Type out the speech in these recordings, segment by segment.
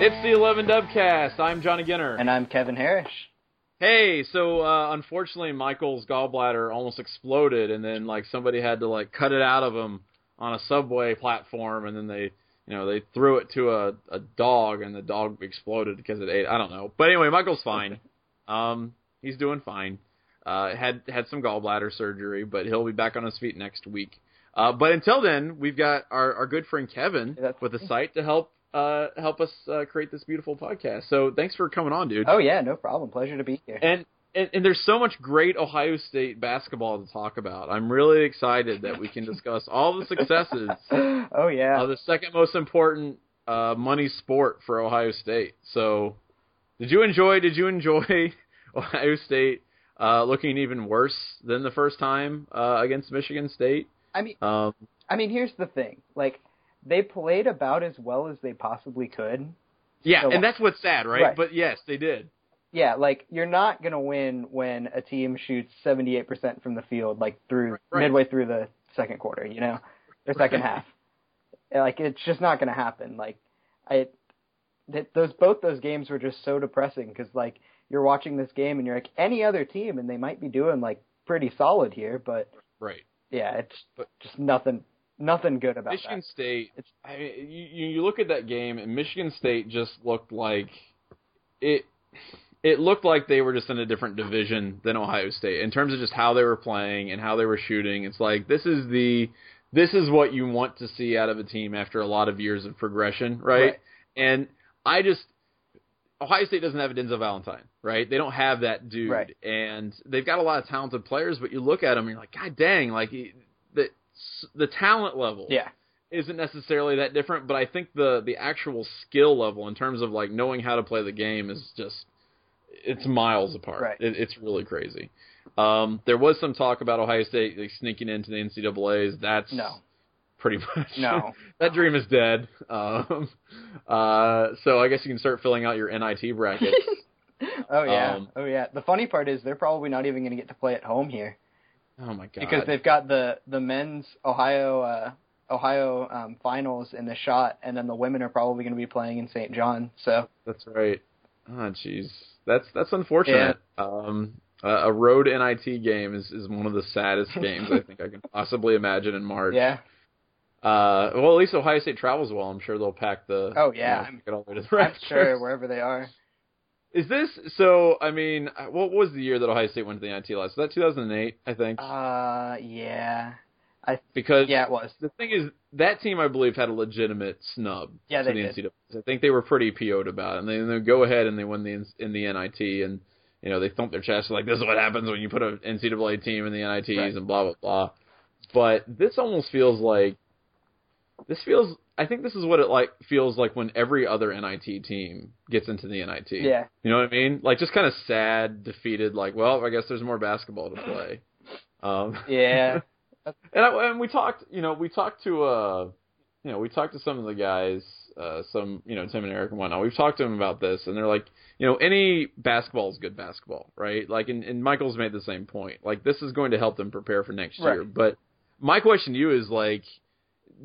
It's the 11 Dubcast. I'm Johnny Ginner. And I'm Kevin Harris. Hey, so unfortunately Michael's gallbladder almost exploded, and then somebody had to cut it out of him on a subway platform, and then they threw it to a dog, and the dog exploded because it ate. I don't know. But anyway, Michael's fine. He's doing fine. Had some gallbladder surgery, but he'll be back on his feet next week. But until then, we've got our good friend Kevin with a site to help us create this beautiful podcast. So thanks for coming on, dude. Oh, yeah, no problem. Pleasure to be here. And there's so much great Ohio State basketball to talk about. I'm really excited that we can discuss all the successes oh, yeah. The second most important money sport for Ohio State. So did you enjoy Ohio State looking even worse than the first time against Michigan State? I mean, here's the thing. They played about as well as they possibly could. Yeah, so, and that's what's sad, right? But yes, they did. Yeah, you're not going to win when a team shoots 78% from the field, midway through the second quarter, or second half. It's just not going to happen. Both those games were just so depressing because, you're watching this game and you're like, any other team, and they might be doing, pretty solid here, but... Right. Yeah, it's just nothing good about Michigan State. You look at that game, and Michigan State just looked like it. It looked like they were just in a different division than Ohio State in terms of just how they were playing and how they were shooting. It's this is what you want to see out of a team after a lot of years of progression, right? And Ohio State doesn't have a Denzel Valentine, right? They don't have that dude, and they've got a lot of talented players. But you look at them, and you're like, God dang, the talent level isn't necessarily that different. But I think the actual skill level in terms of knowing how to play the game is just it's miles apart. Right. It's really crazy. There was some talk about Ohio State sneaking into the NCAAs. That's no. Pretty much. No. That dream is dead. So I guess you can start filling out your NIT brackets. Oh, yeah. The funny part is they're probably not even going to get to play at home here. Oh, my God. Because they've got the men's Ohio finals in the shot, and then the women are probably going to be playing in St. John. So that's right. Oh, jeez. That's unfortunate. Yeah. A road NIT game is one of the saddest games I think I can possibly imagine in March. Yeah. Well, at least Ohio State travels well. I'm sure they'll pack the. Oh yeah, I'm sure wherever they are. Is this so? I mean, what was the year that Ohio State went to the NIT last? Was that 2008? I think. Yeah. It was. The thing is, that team I believe had a legitimate snub. Yeah, they did. I think they were pretty PO'd about it, and they go ahead and they win the NIT, and they thump their chest like, "This is what happens when you put an NCAA team in the NITs," and blah blah blah. But this almost feels like. I think this is what it feels like when every other NIT team gets into the NIT. Yeah. You know what I mean? Just kind of sad, defeated, well, I guess there's more basketball to play. Yeah. And we talked to some of the guys, Tim and Eric and whatnot. We've talked to them about this, and they're any basketball is good basketball, right? And Michael's made the same point. This is going to help them prepare for next year. But my question to you is,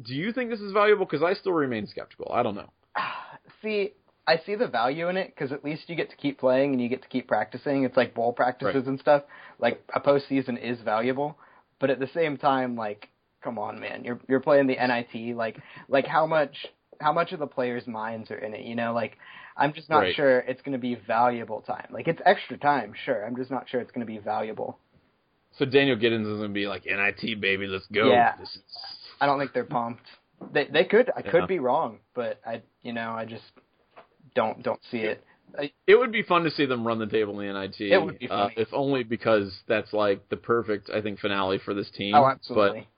do you think this is valuable? Because I still remain skeptical. I don't know. See, I see the value in it because at least you get to keep playing and you get to keep practicing. It's like bowl practices and stuff. A postseason is valuable, but at the same time, come on, man, you're playing the NIT. How much of the players' minds are in it? I'm just not sure it's going to be valuable time. It's extra time, sure. I'm just not sure it's going to be valuable. So Daniel Giddens is going to be like, NIT, baby, let's go. Yeah. I don't think they're pumped. They could. I could be wrong, but I just don't see it. It would be fun to see them run the table in the NIT. It would be funny. If only because that's the perfect, I think, finale for this team. Oh, absolutely.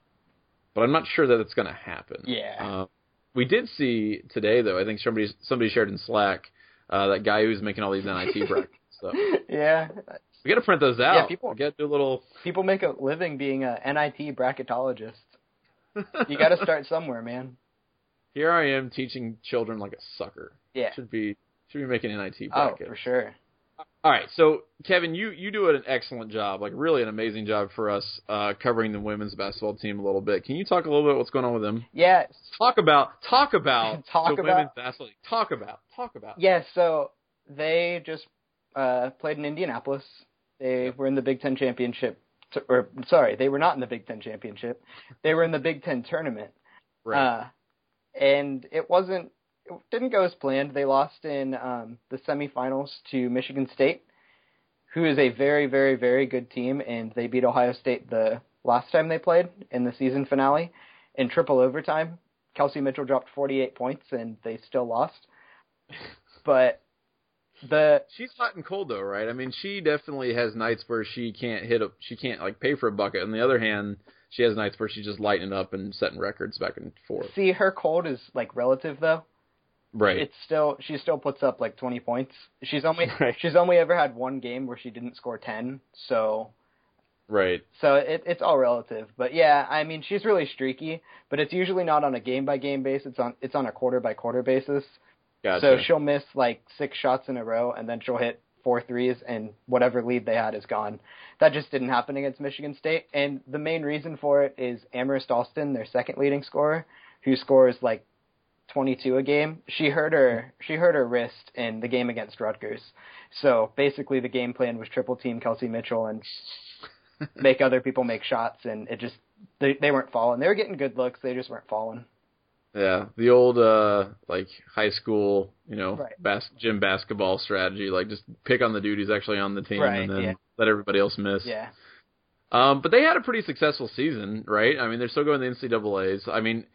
But I'm not sure that it's going to happen. Yeah. We did see today, though. I think somebody shared in Slack that guy who's making all these NIT brackets. So. Yeah. We got to print those out. Yeah, people make a living being a NIT bracketologist. You got to start somewhere, man. Here I am teaching children like a sucker. Yeah, should be making NIT brackets. Oh, for sure. All right, so Kevin, you do an excellent job, like really an amazing job for us covering the women's basketball team a little bit. Can you talk a little bit about what's going on with them? Yes. Talk about women's basketball. Talk about. Yes. Yeah, so they just played in Indianapolis. They were in the Big Ten championship, they were not in the Big Ten championship. They were in the Big Ten tournament. Right. And it didn't go as planned. They lost in the semifinals to Michigan State, who is a very, very, very good team, and they beat Ohio State the last time they played in the season finale in triple overtime. Kelsey Mitchell dropped 48 points, and they still lost. But she's hot and cold, though, right? I mean, she definitely has nights where she can't pay for a bucket. On the other hand, she has nights where she's just lighting up and setting records back and forth. See, her cold is relative, though. Right. She still puts up 20 points. She's only ever had one game where she didn't score 10. So. Right. So it's all relative, but yeah, I mean, she's really streaky, but it's usually not on a game by game basis. It's on a quarter by quarter basis. Gotcha. So she'll miss 6 shots in a row, and then she'll hit 4 threes, and whatever lead they had is gone. That just didn't happen against Michigan State, and the main reason for it is Ameryst Alston, their second leading scorer, who scores 22 a game. She hurt her wrist in the game against Rutgers. So basically the game plan was triple team Kelsey Mitchell and make other people make shots, and it just they weren't falling. They were getting good looks, they just weren't falling. Yeah, the old high school, right. Gym basketball strategy, just pick on the dude who's actually on the team, right, and then let everybody else miss. Yeah. But they had a pretty successful season, right? I mean, they're still going to the NCAAs. I mean,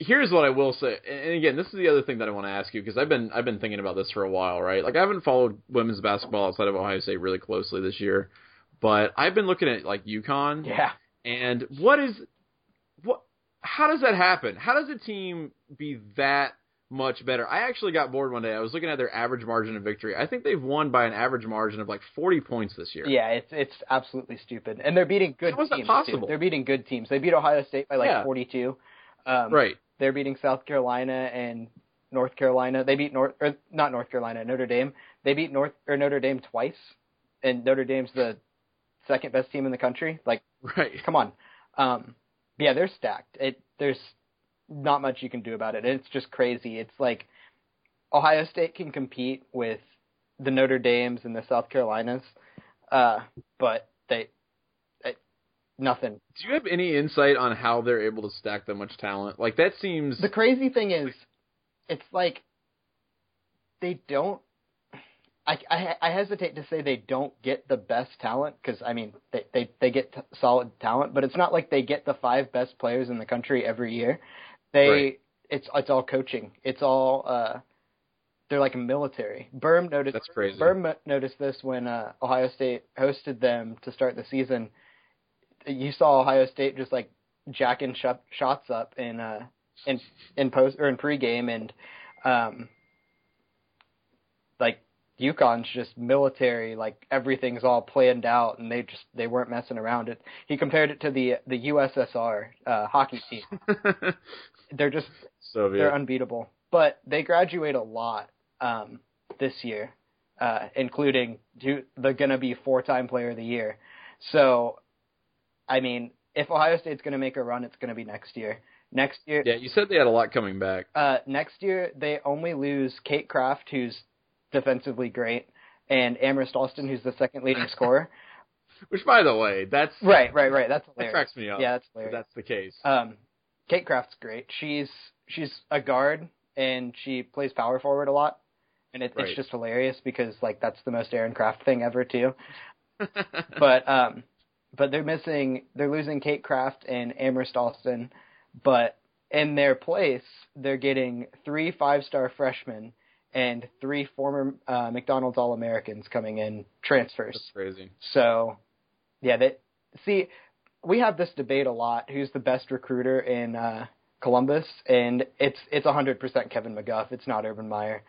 here's what I will say, and again, this is the other thing that I want to ask you, because I've been thinking about this for a while, right? I haven't followed women's basketball outside of Ohio State really closely this year, but I've been looking at UConn. Yeah. And how does that happen? How does a team be that much better? I actually got bored one day. I was looking at their average margin of victory. I think they've won by an average margin of 40 points this year. Yeah, it's absolutely stupid, and they're beating good teams. How is that possible? Too. They're beating good teams. They beat Ohio State by 42. Right. They're beating South Carolina and North Carolina. They beat Notre Dame. They beat Notre Dame twice, and Notre Dame's the second best team in the country. Right. Come on. Yeah, they're stacked. There's not much you can do about it. It's just crazy. It's Ohio State can compete with the Notre Dames and the South Carolinas, but they. Nothing. Do you have any insight on how they're able to stack that much talent? That seems... The crazy thing is, it's they don't... I hesitate to say they don't get the best talent, because, I mean, they get solid talent, but it's not they get the 5 best players in the country every year. Right. It's all coaching. It's all... they're a military. That's crazy. Berm noticed this when Ohio State hosted them to start the season. You saw Ohio State just jacking shots up in post or in pregame, and UConn's just military. Everything's all planned out, and they weren't messing around. He compared it to the USSR hockey team. They're just Soviet. They're unbeatable. But they graduate a lot this year, including they're going to be 4-time player of the year. So. I mean, if Ohio State's going to make a run, it's going to be next year. Yeah, you said they had a lot coming back. Next year, they only lose Kate Craft, who's defensively great, and Ameryst Alston, who's the second leading scorer. Which, by the way, that's... Right. That's hilarious. That cracks me up. Yeah, that's hilarious. That's the case. Kate Craft's great. She's a guard, and she plays power forward a lot, and it's just hilarious because, that's the most Aaron Craft thing ever, too. But they're losing Kate Craft and Ameryst Alston, but in their place, they're getting 3 5-star freshmen and 3 former McDonald's All-Americans coming in, transfers. That's crazy. So, yeah, we have this debate a lot, who's the best recruiter in Columbus, and it's 100% Kevin McGuff. It's not Urban Meyer.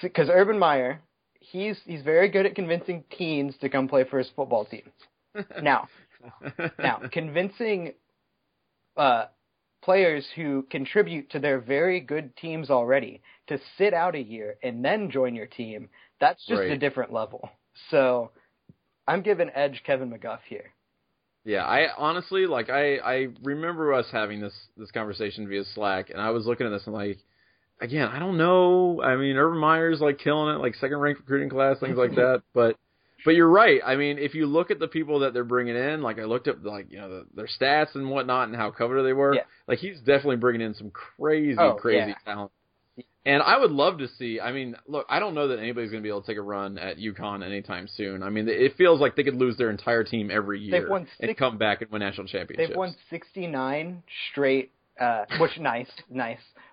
Because Urban Meyer, he's very good at convincing teens to come play for his football team. Now, convincing players who contribute to their very good teams already to sit out a year and then join your team, that's just a different level. So I'm giving edge Kevin McGuff here. Yeah, I honestly, like, I remember us having this conversation via Slack, and I was looking at this and like, again, I don't know. I mean, Urban Meyer's like killing it, like second-ranked recruiting class, things like that. But you're right. I mean, if you look at the people that they're bringing in, like I looked up, like, you know, their stats and whatnot and how coveted they were. Yeah. Like, he's definitely bringing in some crazy talent. And I would love to see. I mean, look, I don't know that anybody's going to be able to take a run at UConn anytime soon. I mean, it feels like they could lose their entire team every year and come back and win national championships. They've won 69 straight, which nice,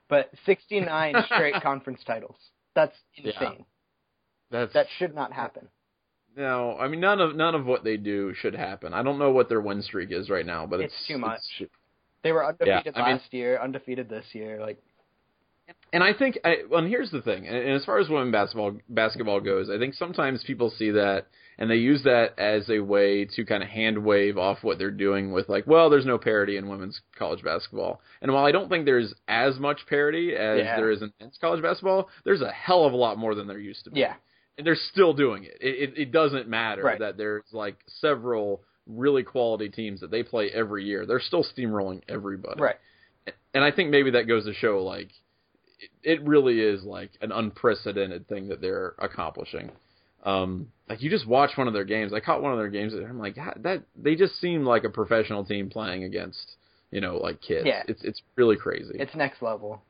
but 69 straight conference titles. That's insane. Yeah. That should not happen. No, I mean, none of what they do should happen. I don't know what their win streak is right now, but it's too much. They were undefeated last year, undefeated this year, like. And I think, and here's the thing, and as far as women's basketball goes, I think sometimes people see that, and they use that as a way to kind of hand wave off what they're doing with, like, well, there's no parity in women's college basketball. And while I don't think there's as much parity as there is in men's college basketball, there's a hell of a lot more than there used to be. Yeah. And they're still doing it. It doesn't matter that there's, like, several really quality teams that they play every year. They're still steamrolling everybody. Right. And I think maybe that goes to show, like, it really is like an unprecedented thing that they're accomplishing. Like, you just watch one of their games. I caught one of their games, and I'm like, that they just seem like a professional team playing against, you know, like kids. Yeah. It's really crazy. It's next level.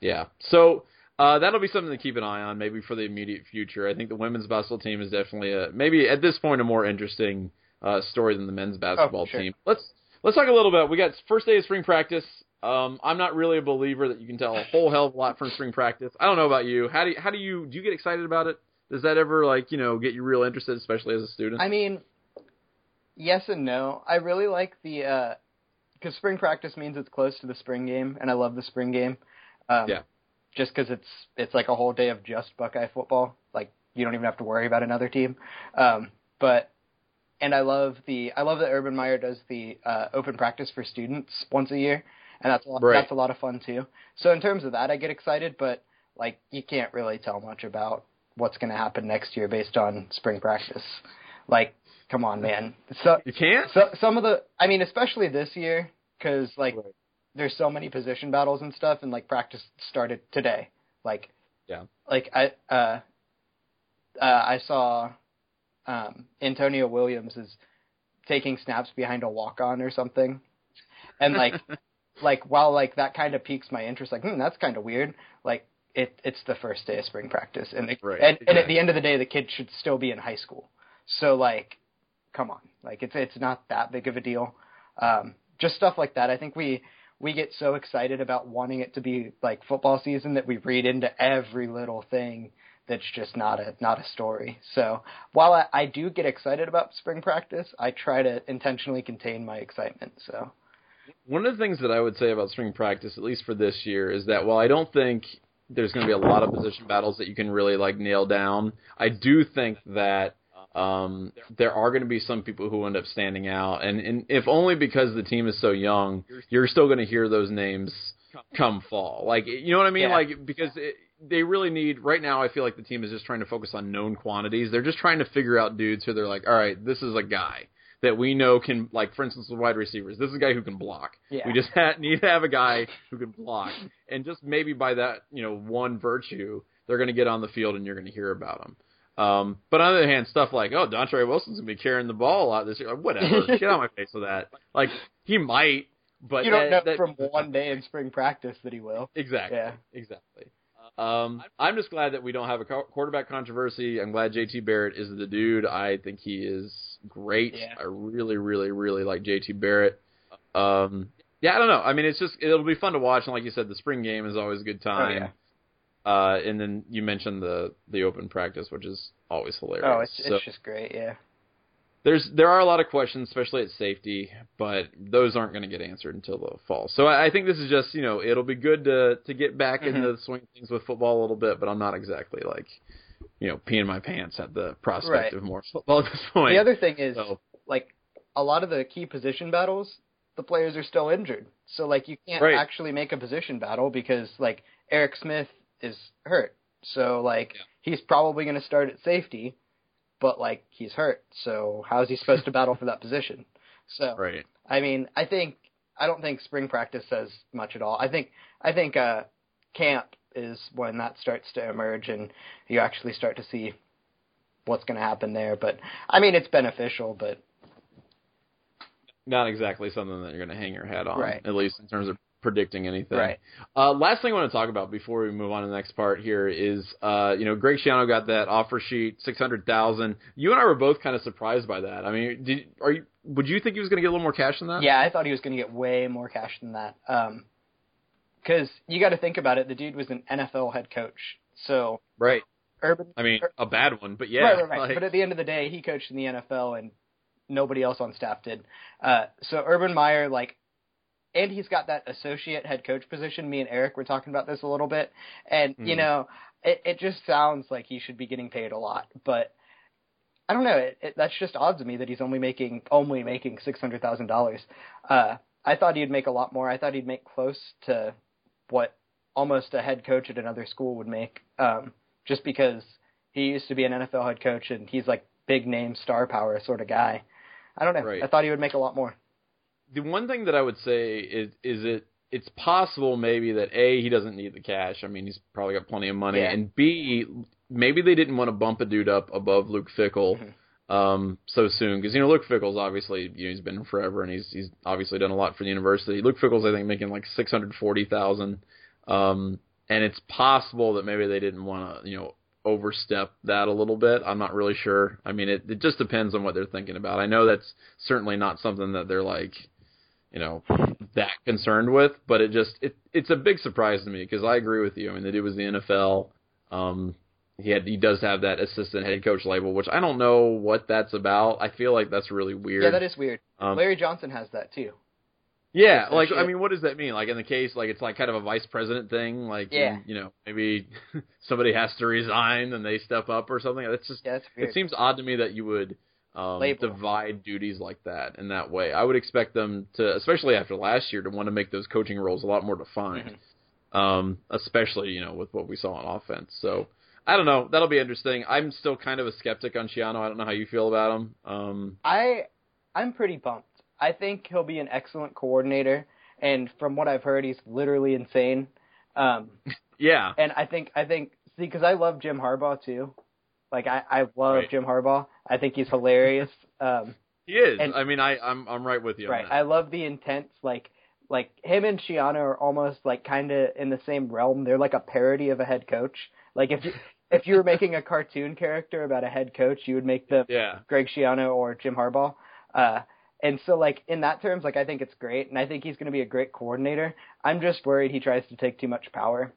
Yeah. So that'll be something to keep an eye on maybe for the immediate future. I think the women's basketball team is definitely maybe at this point a more interesting story than the men's basketball team. Let's talk a little bit. We got first day of spring practice. I'm not really a believer that you can tell a whole hell of a lot from spring practice. I don't know about you. How do you get excited about it? Does that ever, like, you know, get you real interested, especially as a student? I mean, yes and no. I really like the because spring practice means it's close to the spring game, and I love the spring game. Just because it's like a whole day of just Buckeye football. Like, you don't even have to worry about another team. And I love that Urban Meyer does the open practice for students once a year. And that's a lot of fun, too. So in terms of that, I get excited, but, like, you can't really tell much about what's going to happen next year based on spring practice. Like, come on, man. So, you can't? So, some of the – I mean, especially this year because, like, there's so many position battles and stuff, and, like, practice started today. Like, I saw Antonio Williams is taking snaps behind a walk-on or something. And, like – like, while, like, that kind of piques my interest, like, that's kind of weird, like, it's the first day of spring practice. And at the end of the day, the kid should still be in high school. So, like, come on. Like, it's not that big of a deal. Just stuff like that. I think we get so excited about wanting it to be, like, football season that we read into every little thing that's just not a story. So while I do get excited about spring practice, I try to intentionally contain my excitement, so... One of the things that I would say about spring practice, at least for this year, is that while I don't think there's going to be a lot of position battles that you can really, like, nail down, I do think that there are going to be some people who end up standing out. And if only because the team is so young, you're still going to hear those names come fall. Like, you know what I mean? Yeah. Like, because they really need – right now I feel like the team is just trying to focus on known quantities. They're just trying to figure out dudes who they're like, all right, this is a guy that we know can, like, for instance, the wide receivers. This is a guy who can block. Yeah. We just need to have a guy who can block. And just maybe by that, you know, one virtue, they're going to get on the field and you're going to hear about them. But on the other hand, stuff like, oh, Dontre Wilson's going to be carrying the ball a lot this year. Like, whatever. Get out of my face with that. Like, he might, but... You don't know from one day in spring practice that he will. Exactly. Yeah. Exactly. I'm just glad that we don't have a quarterback controversy. I'm glad JT Barrett is the dude. I think he is great. Yeah. I really, really, really like JT Barrett. I don't know. I mean, it's just it'll be fun to watch. And like you said, the spring game is always a good time. Oh, yeah. And then you mentioned the open practice, which is always hilarious. Oh, it's just great. Yeah. There are a lot of questions, especially at safety, but those aren't going to get answered until the fall. So I think this is just, you know, it'll be good to get back into the swing of things with football a little bit, but I'm not exactly, like, you know, peeing my pants at the prospect of more football at this point. The other thing is, like, a lot of the key position battles, the players are still injured. So, like, you can't actually make a position battle because, like, Eric Smith is hurt. So, like, he's probably going to start at safety. but like he's hurt, so how's he supposed to battle for that position? So right. I mean, I don't think spring practice says much at all. I think camp is when that starts to emerge and you actually start to see what's going to happen there. But I mean, it's beneficial, but not exactly something that you're going to hang your hat on, right, at least in terms of predicting anything. Right. Last thing I want to talk about before we move on to the next part here is, Greg Schiano got that offer sheet, $600,000. You and I were both kind of surprised by that. I mean, would you think he was going to get a little more cash than that? Yeah, I thought he was going to get way more cash than that. Because you got to think about it, the dude was an NFL head coach, so right. A bad one, but yeah. Right. But at the end of the day, he coached in the NFL, and nobody else on staff did. So Urban Meyer, and he's got that associate head coach position. Me and Eric were talking about this a little bit. And, it just sounds like he should be getting paid a lot. But I don't know. That's just odd to me that he's only making $600,000. I thought he'd make a lot more. I thought he'd make close to what almost a head coach at another school would make, just because he used to be an NFL head coach and he's like big name star power sort of guy. I don't know. Right. I thought he would make a lot more. The one thing that I would say is it's possible maybe that A, he doesn't need the cash. I mean, he's probably got plenty of money, and B, maybe they didn't want to bump a dude up above Luke Fickell so soon, because Luke Fickell's obviously he's been forever, and he's obviously done a lot for the university. Luke Fickell's I think making like $640,000, and it's possible that maybe they didn't want to overstep that a little bit. I'm not really sure. I mean, it just depends on what they're thinking about. I know that's certainly not something that they're that concerned with, but it's a big surprise to me, because I agree with you. I mean, the dude was the NFL. He does have that assistant head coach label, which I don't know what that's about. I feel like that's really weird. Yeah, that is weird. Larry Johnson has that too. Yeah, I mean, what does that mean? Like, in the case, it's kind of a vice president thing. Maybe somebody has to resign and they step up or something. That's just that's weird. It seems odd to me that you would divide duties like that in that way. I would expect them to, especially after last year, to want to make those coaching roles a lot more defined, especially, with what we saw on offense. So, I don't know. That'll be interesting. I'm still kind of a skeptic on Schiano. I don't know how you feel about him. I'm pretty pumped. I think he'll be an excellent coordinator, and from what I've heard, he's literally insane. Yeah. And I think because I love Jim Harbaugh too. I love Jim Harbaugh. I think he's hilarious. He is. And, I mean, I'm right with you. Right. On that. I love the intense like him and Schiano are almost kind of in the same realm. They're like a parody of a head coach. Like if you were making a cartoon character about a head coach, you would make them Greg Schiano or Jim Harbaugh. And so, in that terms, I think it's great, and I think he's going to be a great coordinator. I'm just worried he tries to take too much power.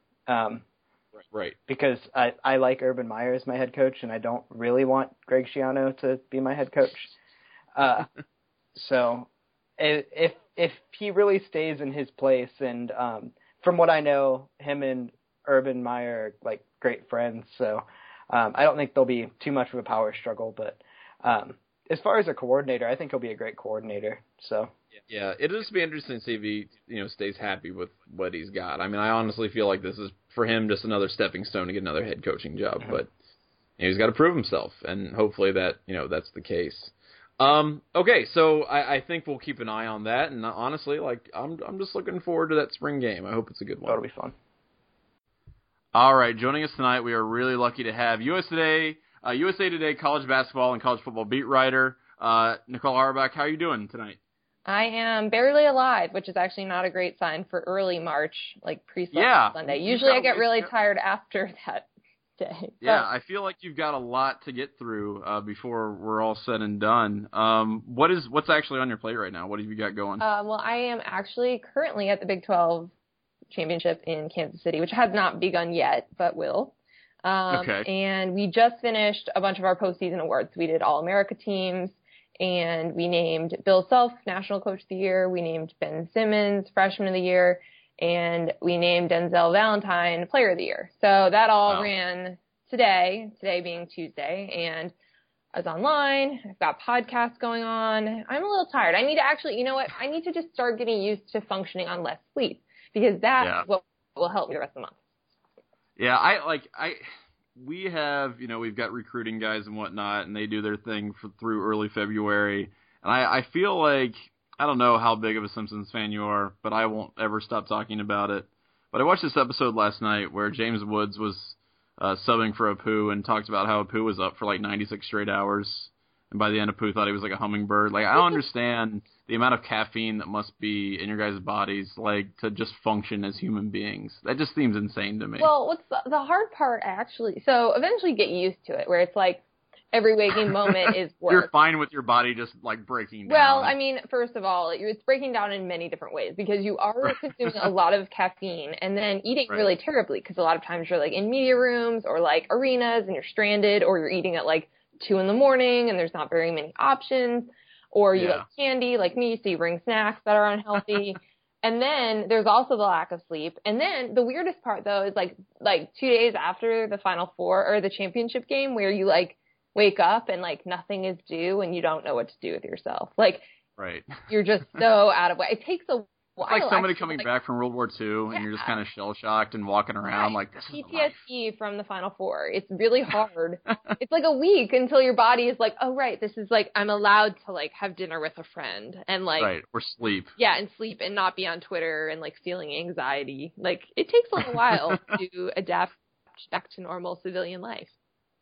Right. Because I like Urban Meyer as my head coach, and I don't really want Greg Schiano to be my head coach. So, if he really stays in his place, and from what I know, him and Urban Meyer are great friends, so I don't think there'll be too much of a power struggle, but as far as a coordinator, I think he'll be a great coordinator. So yeah, it'll just be interesting to see if he stays happy with what he's got. I mean, I honestly feel like this is for him just another stepping stone to get another head coaching job, but he's got to prove himself, and hopefully that that's the case. Okay, so I think we'll keep an eye on that, and honestly, I'm just looking forward to that spring game. I hope it's a good one. That'll be fun. All right, joining us tonight, we are really lucky to have USA Today college basketball and college football beat writer, Nicole Auerbach. How are you doing tonight? I am barely alive, which is actually not a great sign for early March, Sunday. Usually I get really tired after that day. Yeah, I feel like you've got a lot to get through before we're all said and done. What's actually on your plate right now? What have you got going? Well, I am actually currently at the Big 12 Championship in Kansas City, which has not begun yet, but will. Okay. And we just finished a bunch of our postseason awards. We did All-America teams, and we named Bill Self National Coach of the Year. We named Ben Simmons Freshman of the Year, and we named Denzel Valentine Player of the Year. So that all ran today being Tuesday, and I was online. I've got podcasts going on. I'm a little tired. I need to I need to just start getting used to functioning on less sleep, because that's what will help me the rest of the month. Yeah, I we have, you know, we've got recruiting guys and whatnot, and they do their thing through early February. And I feel like, I don't know how big of a Simpsons fan you are, but I won't ever stop talking about it. But I watched this episode last night where James Woods was subbing for Apu and talked about how Apu was up for like 96 straight hours. And by the end, Apu thought he was like a hummingbird. Like, I don't understand the amount of caffeine that must be in your guys' bodies, like, to just function as human beings. That just seems insane to me. Well, what's the hard part, actually? So eventually get used to it, where it's like, every waking moment is work. You're fine with your body just, like, breaking down. Well, I mean, first of all, it's breaking down in many different ways because you are consuming a lot of caffeine and then eating really terribly because a lot of times you're, like, in media rooms or, like, arenas and you're stranded, or you're eating at, like, 2 in the morning and there's not very many options, or you like candy like me, so you bring snacks that are unhealthy. And then there's also the lack of sleep. And then the weirdest part, though, is, like 2 days after the Final Four or the championship game where you, like, wake up and like nothing is due and you don't know what to do with yourself. Like, you're just so out of way. It takes a while. It's like somebody coming back from World War II and you're just kind of shell shocked and walking around like this is PTSD from the Final Four. It's really hard. It's like a week until your body is like, oh right, this is like, I'm allowed to like have dinner with a friend and like, or sleep. Yeah. And sleep and not be on Twitter and like feeling anxiety. Like it takes a little while to adapt back to normal civilian life.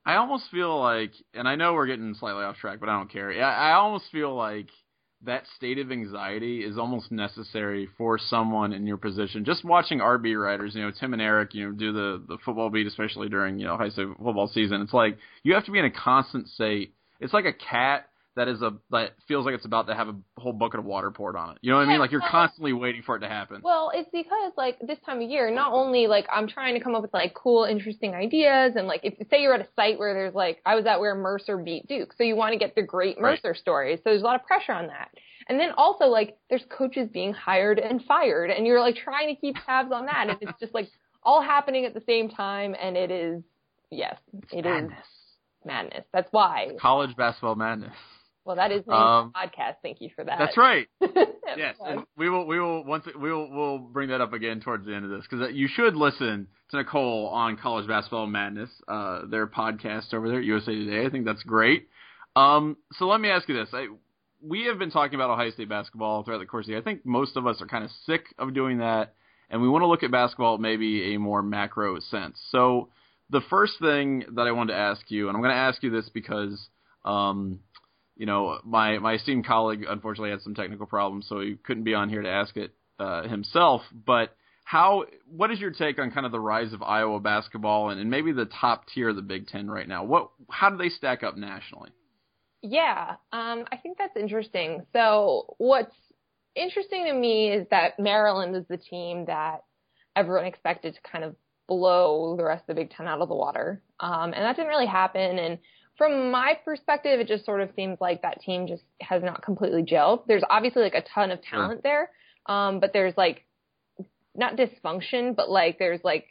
I almost feel like, and I know we're getting slightly off track, but I don't care. I almost feel like that state of anxiety is almost necessary for someone in your position. Just watching RB writers, you know, Tim and Eric, you know, do the football beat, especially during, you know, high school football season. It's like you have to be in a constant state. It's like a cat that feels like it's about to have a whole bucket of water poured on it. You know what I mean? Like, you're constantly waiting for it to happen. Well, it's because, like, this time of year, not only, like, I'm trying to come up with, like, cool, interesting ideas, and, like, if say you're at a site where there's, like, I was at where Mercer beat Duke, so you want to get the great Mercer stories, so there's a lot of pressure on that. And then also, like, there's coaches being hired and fired, and you're, like, trying to keep tabs on that, and it's just, like, all happening at the same time, and it is, madness. That's why. It's college basketball madness. Well, that is the podcast. Thank you for that. That's right. Yes, and we'll bring that up again towards the end of this, because you should listen to Nicole on College Basketball Madness, their podcast over there at USA Today. I think that's great. So let me ask you this: we have been talking about Ohio State basketball throughout the course of the year. I think most of us are kind of sick of doing that, and we want to look at basketball maybe a more macro sense. So the first thing that I wanted to ask you, and I'm going to ask you this because you know, my esteemed colleague, unfortunately, had some technical problems, so he couldn't be on here to ask it himself. But what is your take on kind of the rise of Iowa basketball and maybe the top tier of the Big Ten right now? How do they stack up nationally? Yeah, I think that's interesting. So what's interesting to me is that Maryland is the team that everyone expected to kind of blow the rest of the Big Ten out of the water. And that didn't really happen. And from my perspective, it just sort of seems like that team just has not completely gelled. There's obviously, like, a ton of talent there, but there's, like, not dysfunction, but, like, there's, like,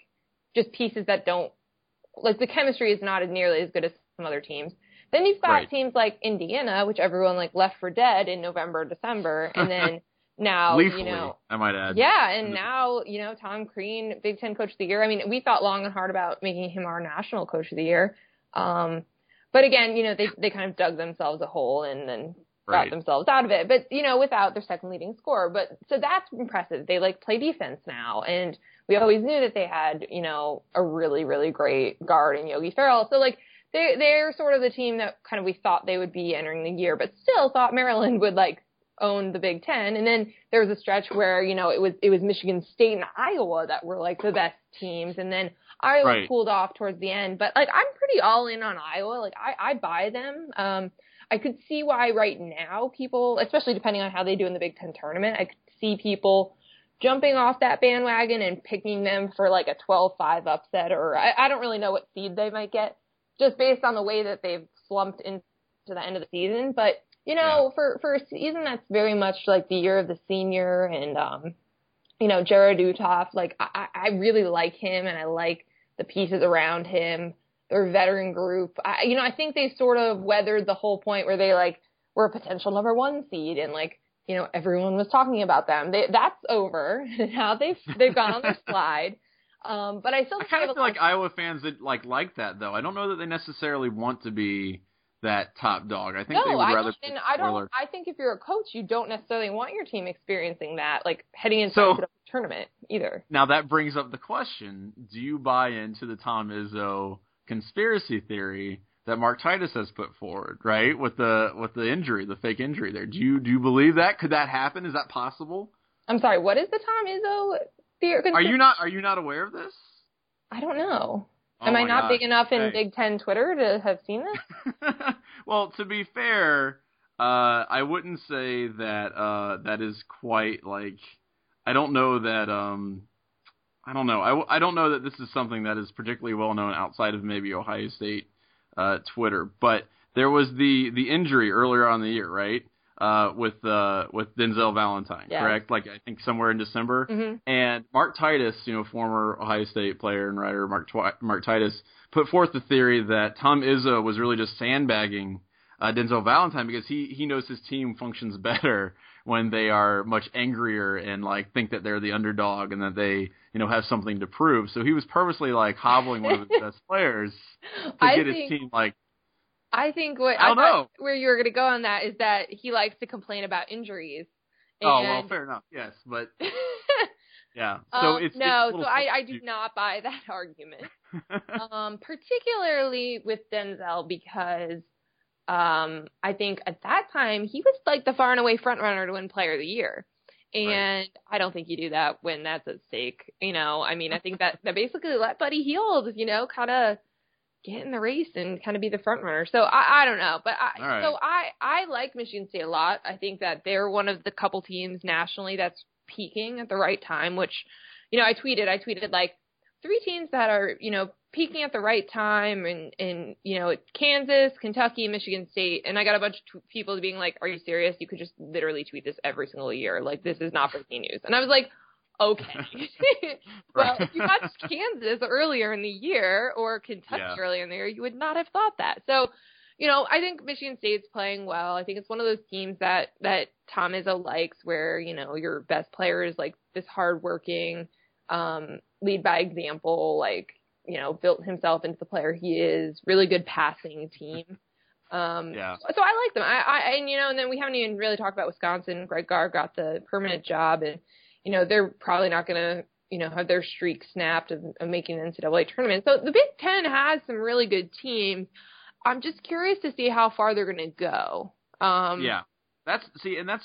just pieces that don't – like, the chemistry is not nearly as good as some other teams. Then you've got teams like Indiana, which everyone, like, left for dead in November, December, and then now, you know – I might add. Yeah, and now, you know, Tom Crean, Big Ten Coach of the Year. I mean, we thought long and hard about making him our National Coach of the Year. But again, you know, they kind of dug themselves a hole and then got themselves out of it. But, you know, without their second leading scorer. But so that's impressive. They like play defense now. And we always knew that they had, you know, a really, really great guard in Yogi Ferrell. So like they're sort of the team that kind of we thought they would be entering the year, but still thought Maryland would like own the Big Ten. And then there was a stretch where, you know, it was Michigan State and Iowa that were like the best teams. And then Iowa cooled off towards the end, but like I'm pretty all in on Iowa. Like I buy them. I could see why right now people, especially depending on how they do in the Big Ten tournament, I could see people jumping off that bandwagon and picking them for like a 12-5 upset, or I don't really know what seed they might get just based on the way that they've slumped into the end of the season. But you know, for a season that's very much like the year of the senior, and you know, Jared Uthoff, like I really like him, and I like the pieces around him, their veteran group. You know, I think they sort of weathered the whole point where they like were a potential number one seed, and like you know everyone was talking about them. That's over. Now they've gone on their slide. But I still kind of feel like Iowa fans that like that though. I don't know that they necessarily want to be that top dog. I think they would rather. I think if you're a coach, you don't necessarily want your team experiencing that, like heading into the tournament either. Now that brings up the question: do you buy into the Tom Izzo conspiracy theory that Mark Titus has put forward, right? With the injury, the fake injury there. Do you believe that? Could that happen? Is that possible? I'm sorry. What is the Tom Izzo theory? Are you not aware of this? I don't know. Am I not big enough in Big Ten Twitter to have seen this? Well, to be fair, I wouldn't say that that is quite like – I don't know that I don't know. I don't know that this is something that is particularly well-known outside of maybe Ohio State Twitter. But there was the injury earlier on in the year, right, with Denzel Valentine, correct? Like I think somewhere in December. Mm-hmm. And Mark Titus, former Ohio State player and writer Mark Titus, put forth the theory that Tom Izzo was really just sandbagging Denzel Valentine because he knows his team functions better when they are much angrier and like think that they're the underdog and that they have something to prove. So he was purposely like hobbling one of his best players to get his team like. I think where you were going to go on that is that he likes to complain about injuries. And... Oh well, fair enough. Yes, but yeah. So I do not buy that argument, particularly with Denzel because. I think at that time he was like the far and away front runner to win Player of the Year, and I don't think you do that when that's at stake. I mean, I think that basically let Buddy Hield, kind of get in the race and kind of be the front runner. So I don't know, but I like Michigan State a lot. I think that they're one of the couple teams nationally that's peaking at the right time. Which, I tweeted like three teams that are peaking at the right time, and Kansas, Kentucky, Michigan State, and I got a bunch of people being like, "Are you serious? You could just literally tweet this every single year. Like this is not breaking news." And I was like, "Okay." Well, if you watched Kansas earlier in the year or Kentucky earlier in the year, you would not have thought that. So, I think Michigan State's playing well. I think it's one of those teams that Tom Izzo likes, where your best player is like this hardworking, lead by example, like. Built himself into the player he is, really good passing team. So I like them. And then we haven't even really talked about Wisconsin. Greg Gard got the permanent job, and, they're probably not going to, have their streak snapped of making the NCAA tournament. So the Big Ten has some really good teams. I'm just curious to see how far they're going to go. That's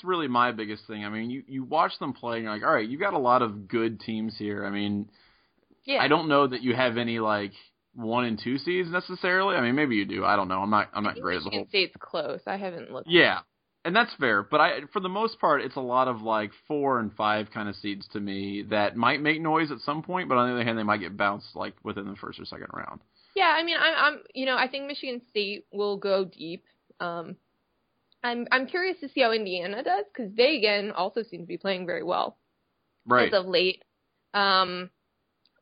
really my biggest thing. I mean, you watch them play, and you're like, all right, you've got a lot of good teams here. I mean, yeah. I don't know that you have any like 1 and 2 seeds necessarily. I mean, maybe you do. I don't know. I'm not great at the whole. Michigan State's close. I haven't looked. Yeah, and that's fair. But for the most part, it's a lot of like 4 and 5 kind of seeds to me that might make noise at some point. But on the other hand, they might get bounced like within the first or second round. Yeah, I mean, I think Michigan State will go deep. I'm curious to see how Indiana does because they again also seem to be playing very well as of late.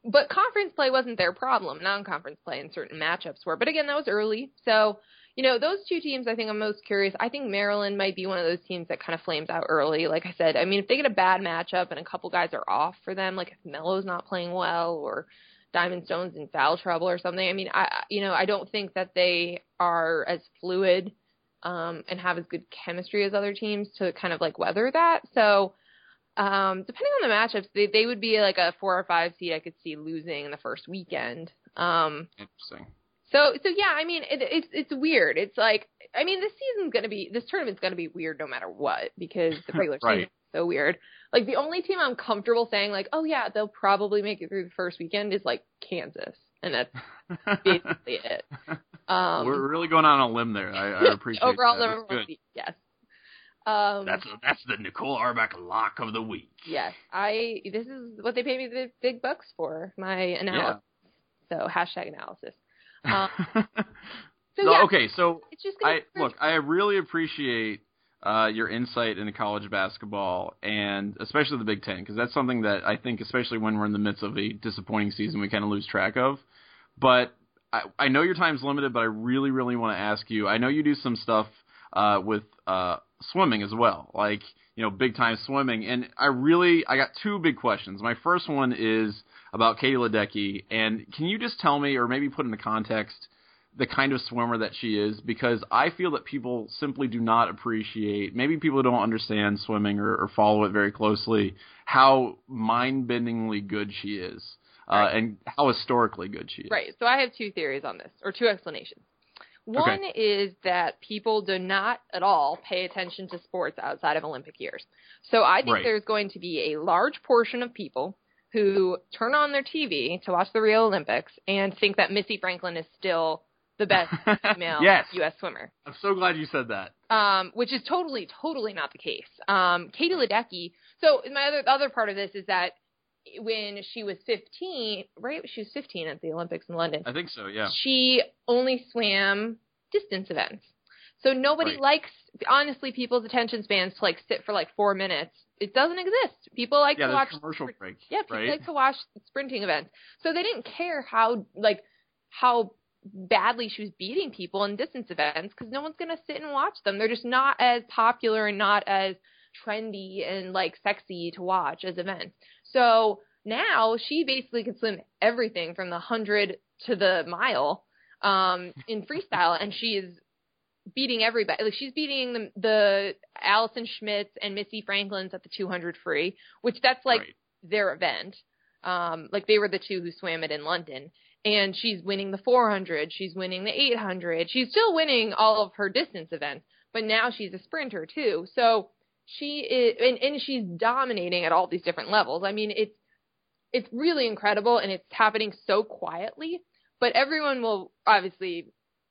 But conference play wasn't their problem. Non-conference play in certain matchups were. But, again, that was early. So, those two teams I think I'm most curious. I think Maryland might be one of those teams that kind of flames out early. Like I said, I mean, if they get a bad matchup and a couple guys are off for them, like if Melo's not playing well or Diamond Stone's in foul trouble or something, I mean, I don't think that they are as fluid and have as good chemistry as other teams to kind of, like, weather that. So – depending on the matchups, they would be like a 4 or 5 seed I could see losing in the first weekend. Interesting. So yeah, I mean, it's weird. It's like, I mean, this tournament's going to be weird no matter what because the regular season is so weird. Like the only team I'm comfortable saying like, oh yeah, they'll probably make it through the first weekend is like Kansas. And that's basically it. We're really going on a limb there. I appreciate overall that. Overall, yes. That's the Nicole Auerbach lock of the week. Yes, this is what they pay me the big bucks for, my analysis. Yeah. So #analysis. Okay, so it's just I really appreciate your insight into college basketball and especially the Big Ten because that's something that I think, especially when we're in the midst of a disappointing season, we kind of lose track of. But I know your time's limited, but I really, really want to ask you. I know you do some stuff with swimming as well. Like big time swimming. And I got two big questions. My first one is about Katie Ledecky. And can you just tell me, or maybe put into context, the kind of swimmer that she is? Because I feel that people simply do not appreciate, maybe people don't understand swimming or follow it very closely, how mind-bendingly good she is. Right. And how historically good she is. Right. So I have two theories on this, or two explanations. One is that people do not at all pay attention to sports outside of Olympic years. So I think there's going to be a large portion of people who turn on their TV to watch the Rio Olympics and think that Missy Franklin is still the best female U.S. swimmer. I'm so glad you said that. Which is totally, totally not the case. Katie Ledecky. So my other part of this is that when she was 15, right? She was 15 at the Olympics in London. I think so, yeah. She only swam distance events. So nobody likes, honestly, people's attention spans to sit for 4 minutes. It doesn't exist. People like to watch commercial breaks. Yeah, people like to watch sprinting events. So they didn't care how badly she was beating people in distance events, because no one's going to sit and watch them. They're just not as popular and not as trendy and sexy to watch as events. So now she basically can swim everything from the 100 to the mile in freestyle, and she is beating everybody. She's beating the Allison Schmitz and Missy Franklins at the 200 free, which that's their event. They were the two who swam it in London. And she's winning the 400. She's winning the 800. She's still winning all of her distance events, but now she's a sprinter too. So she is, and she's dominating at all these different levels. I mean, it's really incredible, and it's happening so quietly. But everyone will obviously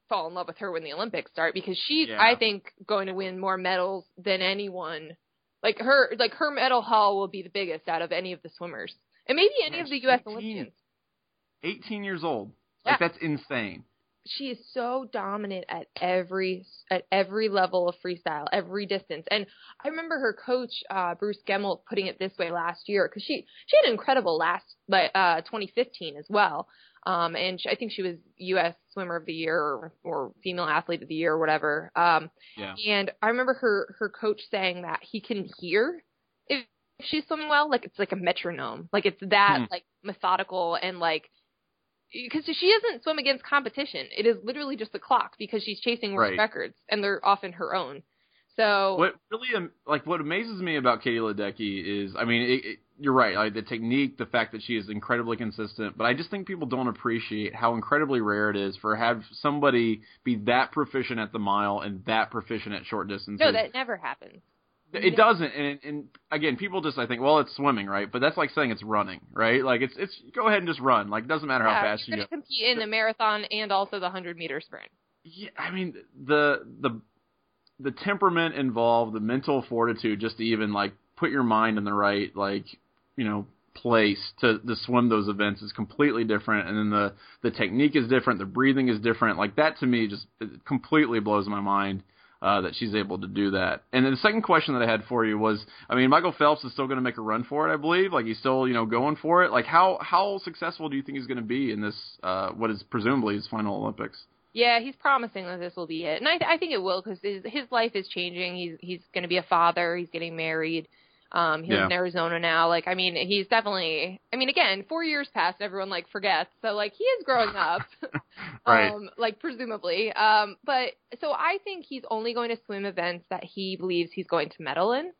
fall in love with her when the Olympics start, because she's, I think, going to win more medals than anyone. Her medal haul will be the biggest out of any of the swimmers, and maybe any of the U.S. Olympians. 18 years old. That's insane. She is so dominant at every level of freestyle, every distance. And I remember her coach, Bruce Gemmel, putting it this way last year, because she had an incredible 2015 as well. And I think she was U.S. Swimmer of the Year or Female Athlete of the Year or whatever. And I remember her coach saying that he can hear if she's swimming well. It's like a metronome. It's that methodical and because she doesn't swim against competition. It is literally just the clock, because she's chasing world records, and they're often her own. So what really what amazes me about Katie Ledecky is, I mean, you're right, the technique, the fact that she is incredibly consistent, but I just think people don't appreciate how incredibly rare it is for have somebody be that proficient at the mile and that proficient at short distances. No, that never happens. It doesn't, and again, people just, I think, well, it's swimming, right? But that's like saying it's running, right? It's go ahead and just run. It doesn't matter how fast you go. Compete in the marathon and also the 100-meter sprint. Yeah, I mean, the temperament involved, the mental fortitude, just to even put your mind in the right place to swim those events is completely different. And then the technique is different, the breathing is different. That to me just completely blows my mind. That she's able to do that. And then the second question that I had for you was, I mean, Michael Phelps is still going to make a run for it, I believe. He's still, going for it. How successful do you think he's going to be in this, what is presumably his final Olympics? Yeah, he's promising that this will be it. And I think it will, because his life is changing. He's going to be a father. He's getting married. He's in Arizona now. He's definitely, 4 years passed, everyone forgets. So he is growing up, right. Presumably. But so I think he's only going to swim events that he believes he's going to medal in.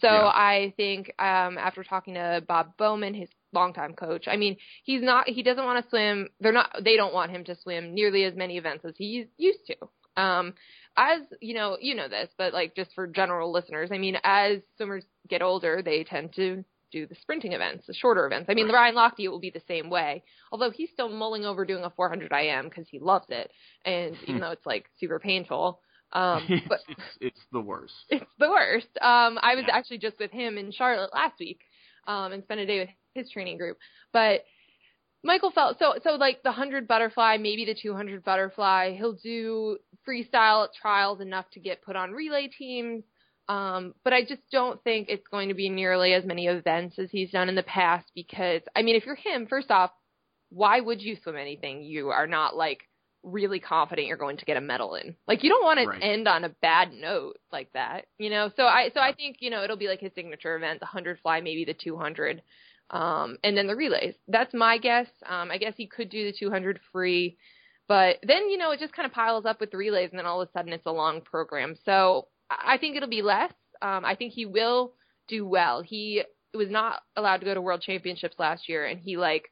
So I think, after talking to Bob Bowman, his longtime coach, he doesn't want to swim. They don't want him to swim nearly as many events as he used to. As you know this, but just for general listeners, as swimmers get older, they tend to do the sprinting events, the shorter events. Ryan Lochte will be the same way, although he's still mulling over doing a 400 IM because he loves it, and even though it's super painful, but it's the worst. It's the worst. I was actually just with him in Charlotte last week, and spent a day with his training group, but. Michael Phelps, so the 100 butterfly, maybe the 200 butterfly. He'll do freestyle trials enough to get put on relay teams, but I just don't think it's going to be nearly as many events as he's done in the past, because, if you're him, first off, why would you swim anything? You are not, really confident you're going to get a medal in. Like, you don't want to end on a bad note like that, you know? So I think, you know, it'll be like his signature event, the 100 fly, maybe the 200, and then the relays. That's my guess. I guess he could do the 200 free, but then, you know, it just kind of piles up with the relays, and then all of a sudden it's a long program. So I think it'll be less. I think he will do well. He was not allowed to go to World Championships last year, and he, like,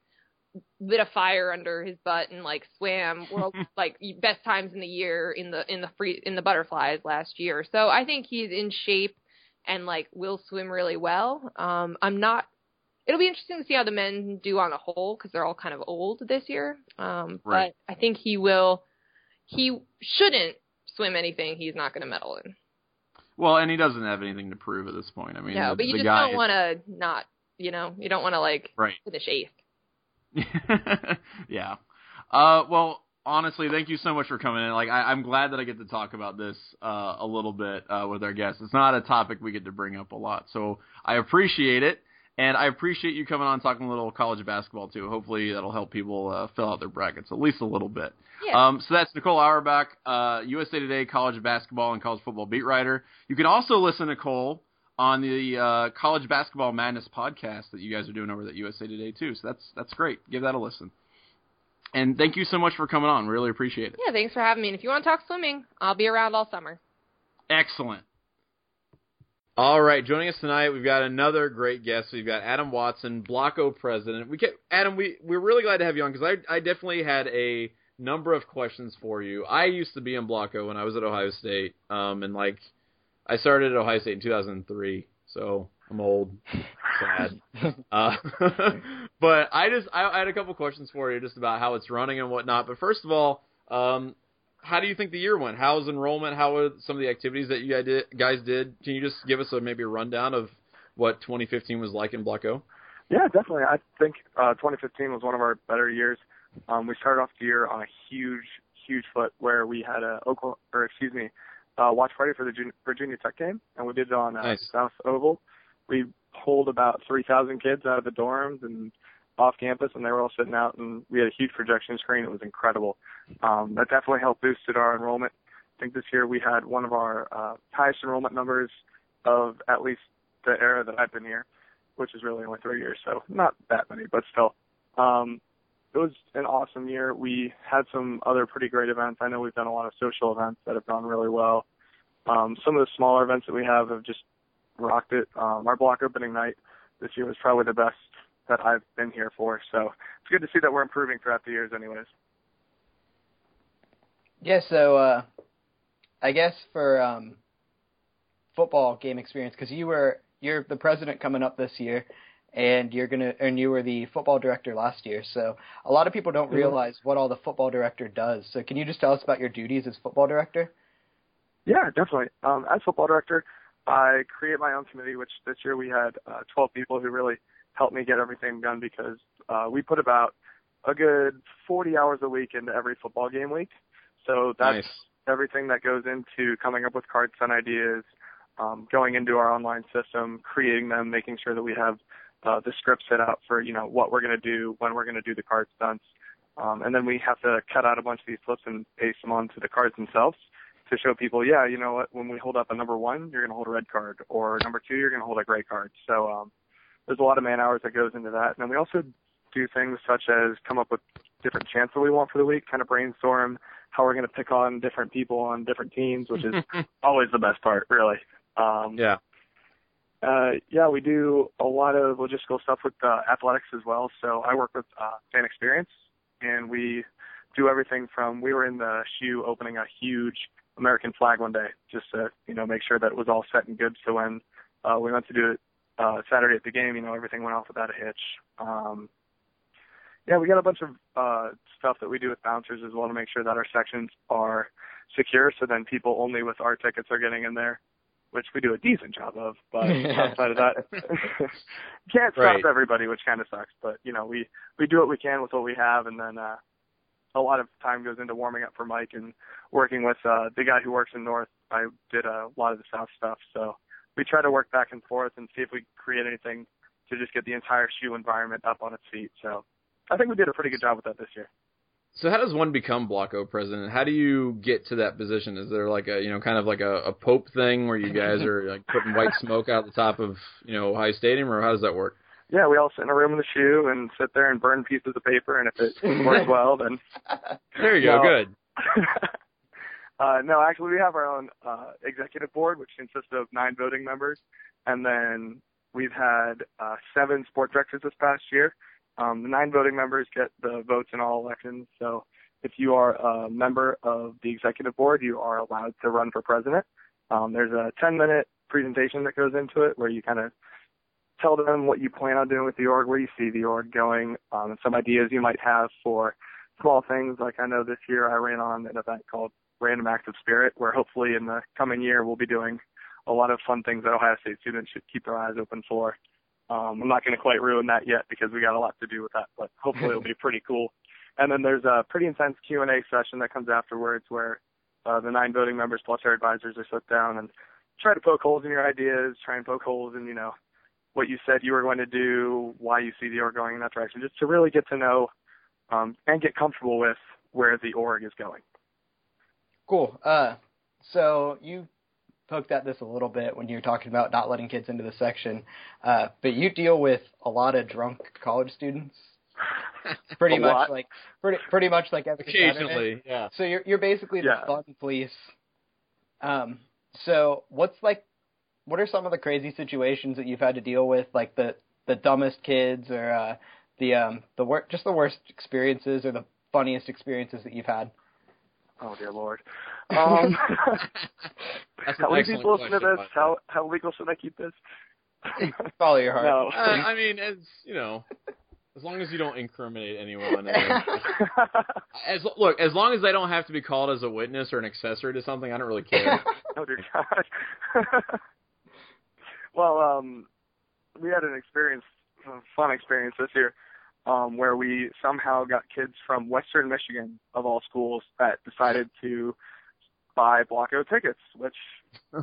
lit a fire under his butt and like swam world like best times in the year in the butterflies last year. So I think he's in shape and like will swim really well. It'll be interesting to see how the men do on the whole, because they're all kind of old this year. But I think he shouldn't swim anything he's not going to medal in. Well, and he doesn't have anything to prove at this point. I mean, no, but you just don't want to not, you know, you don't want to like finish eighth. Yeah. Well, honestly, thank you so much for coming in. Like, I'm glad that I get to talk about this a little bit with our guests. It's not a topic we get to bring up a lot, so I appreciate it, and I appreciate you coming on talking a little college basketball too. Hopefully, that'll help people fill out their brackets at least a little bit. Yeah. So that's Nicole Auerbach, USA Today college basketball and college football beat writer. You can also listen to Nicole on the College Basketball Madness podcast that you guys are doing over at USA Today, too. So that's great. Give that a listen. And thank you so much for coming on. Really appreciate it. Yeah, thanks for having me. And if you want to talk swimming, I'll be around all summer. Excellent. All right, joining us tonight, we've got another great guest. We've got Adam Watson, Block O president. Adam, we're really glad to have you on, because I definitely had a number of questions for you. I used to be in Block O when I was at Ohio State, I started at Ohio State in 2003, so I'm old, sad. But I had a couple questions for you just about how it's running and whatnot. But first of all, how do you think the year went? How was enrollment? How were some of the activities that you guys did? Can you just give us maybe a rundown of what 2015 was like in Block O? Yeah, definitely. I think 2015 was one of our better years. We started off the year on a huge, huge foot where we had watch party for the Virginia Tech game, and we did it on South Oval. We pulled about 3,000 kids out of the dorms and off campus, and they were all sitting out, and we had a huge projection screen. It was incredible. That definitely helped boosted our enrollment. I think this year we had one of our highest enrollment numbers of at least the era that I've been here, which is really only 3 years, so not that many, but still. It was an awesome year. We had some other pretty great events. I know we've done a lot of social events that have gone really well. Some of the smaller events that we have just rocked it. Our block opening night this year was probably the best that I've been here for. So it's good to see that we're improving throughout the years anyways. Yeah, so I guess for football game experience, because you're the president coming up this year. And you were the football director last year, so a lot of people don't realize what all the football director does. So can you just tell us about your duties as football director? Yeah, definitely. As football director, I create my own committee, which this year we had 12 people who really helped me get everything done, because we put about a good 40 hours a week into every football game week. So that's everything that goes into coming up with cards and ideas, going into our online system, creating them, making sure that we have the script set out for, you know, what we're going to do, when we're going to do the card stunts. And then we have to cut out a bunch of these flips and paste them onto the cards themselves to show people, yeah, you know what, when we hold up a number one, you're going to hold a red card, or number two, you're going to hold a gray card. So there's a lot of man hours that goes into that. And then we also do things such as come up with different chants that we want for the week, kind of brainstorm how we're going to pick on different people on different teams, which is always the best part, really. We do a lot of logistical stuff with athletics as well. So I work with Fan Experience, and we do everything from, we were in the SHU opening a huge American flag one day just to, you know, make sure that it was all set and good. So when we went to do it Saturday at the game, you know, everything went off without a hitch. We got a bunch of stuff that we do with bouncers as well to make sure that our sections are secure, so then people only with our tickets are getting in there, which we do a decent job of, but outside of that, can't stop everybody, which kind of sucks. But, you know, we do what we can with what we have, and then a lot of time goes into warming up for Mike and working with the guy who works in North. I did a lot of the South stuff, so we try to work back and forth and see if we create anything to just get the entire SHU environment up on its feet. So I think we did a pretty good job with that this year. So how does one become Block O president? How do you get to that position? Is there like a, you know, kind of like a Pope thing where you guys are like putting white smoke out the top of, you know, Ohio Stadium, or how does that work? Yeah, we all sit in a room in the shoe and sit there and burn pieces of paper, and if it works well, then... There you go, good. No, actually, we have our own executive board, which consists of 9 voting members, and then we've had 7 sport directors this past year. The 9 voting members get the votes in all elections, so if you are a member of the executive board, you are allowed to run for president. There's a 10-minute presentation that goes into it where you kind of tell them what you plan on doing with the org, where you see the org going, and some ideas you might have for small things. Like I know this year I ran on an event called Random Acts of Spirit, where hopefully in the coming year we'll be doing a lot of fun things that Ohio State students should keep their eyes open for. I'm not going to quite ruin that yet because we got a lot to do with that, but hopefully it'll be pretty cool. And then there's a pretty intense Q&A session that comes afterwards where the 9 voting members plus their advisors are sit down and try to poke holes in your ideas, try and poke holes in, you know, what you said you were going to do, why you see the org going in that direction, just to really get to know and get comfortable with where the org is going. Cool. So you poked at this a little bit when you were talking about not letting kids into the section, but you deal with a lot of drunk college students. Pretty much like every occasionally, Saturday. Yeah. So you're basically the fun police. So what are some of the crazy situations that you've had to deal with, like the dumbest kids, or just the worst experiences, or the funniest experiences that you've had? Oh dear Lord! How many people listen to this? How legal should I keep this? Follow your heart. No. I mean, it's, you know, as long as you don't incriminate anyone. As long as they don't have to be called as a witness or an accessory to something, I don't really care. Oh dear God. Well, we had a fun experience this year, where we somehow got kids from Western Michigan, of all schools, that decided to buy Block O tickets, which,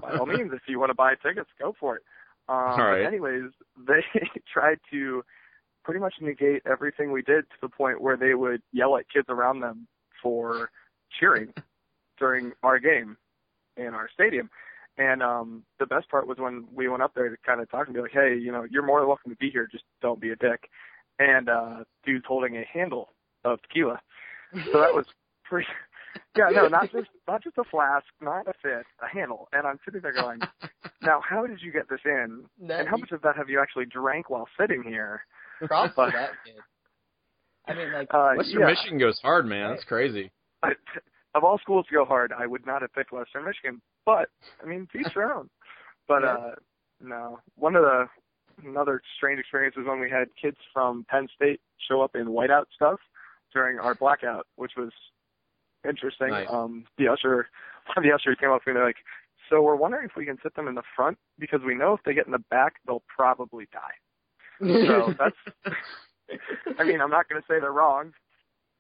by all means, if you want to buy tickets, go for it. Right. Anyways, they tried to pretty much negate everything we did to the point where they would yell at kids around them for cheering during our game in our stadium. And the best part was when we went up there to kind of talk and be like, hey, you know, you're more than welcome to be here. Just don't be a dick. And dude's holding a handle of tequila. So that was pretty – yeah, no, not just a flask, not a fifth, a handle. And I'm sitting there going, now how did you get this in? And how much of that have you actually drank while sitting here? Props to that kid. I mean, like – Western Michigan goes hard, man. That's crazy. Of all schools to go hard, I would not have picked Western Michigan. But, I mean, teach their own. But, no. Another strange experience was when we had kids from Penn State show up in whiteout stuff during our blackout, which was interesting. Nice. One of the ushers came up to me and they're like, so we're wondering if we can sit them in the front because we know if they get in the back, they'll probably die. So that's, I mean, I'm not going to say they're wrong.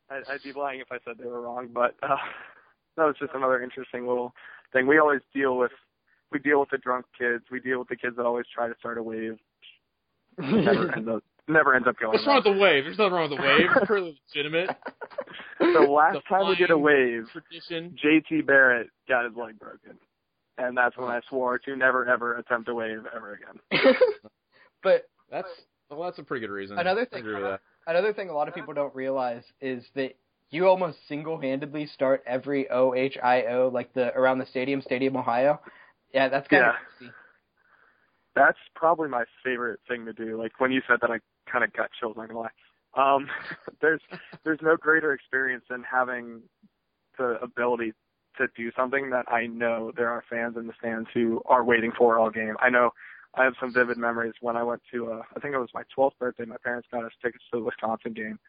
I'd be lying if I said they were wrong, but that was just another interesting little thing. We always deal with the drunk kids. We deal with the kids that always try to start a wave. Never ends up going. What's wrong with the wave? There's nothing wrong with the wave. It's pretty legitimate. The last time we did a wave, JT Barrett got his leg broken. And that's when I swore to never, ever attempt a wave ever again. But that's a pretty good reason. Another thing a lot of people don't realize is that you almost single-handedly start every OHIO, like the around the stadium, Ohio. Yeah, that's kind of crazy. That's probably my favorite thing to do. Like when you said that, I kind of got chills. I'm not gonna lie. There's no greater experience than having the ability to do something that I know there are fans in the stands who are waiting for all game. I know I have some vivid memories when I went to I think it was my 12th birthday. My parents got us tickets to the Wisconsin game.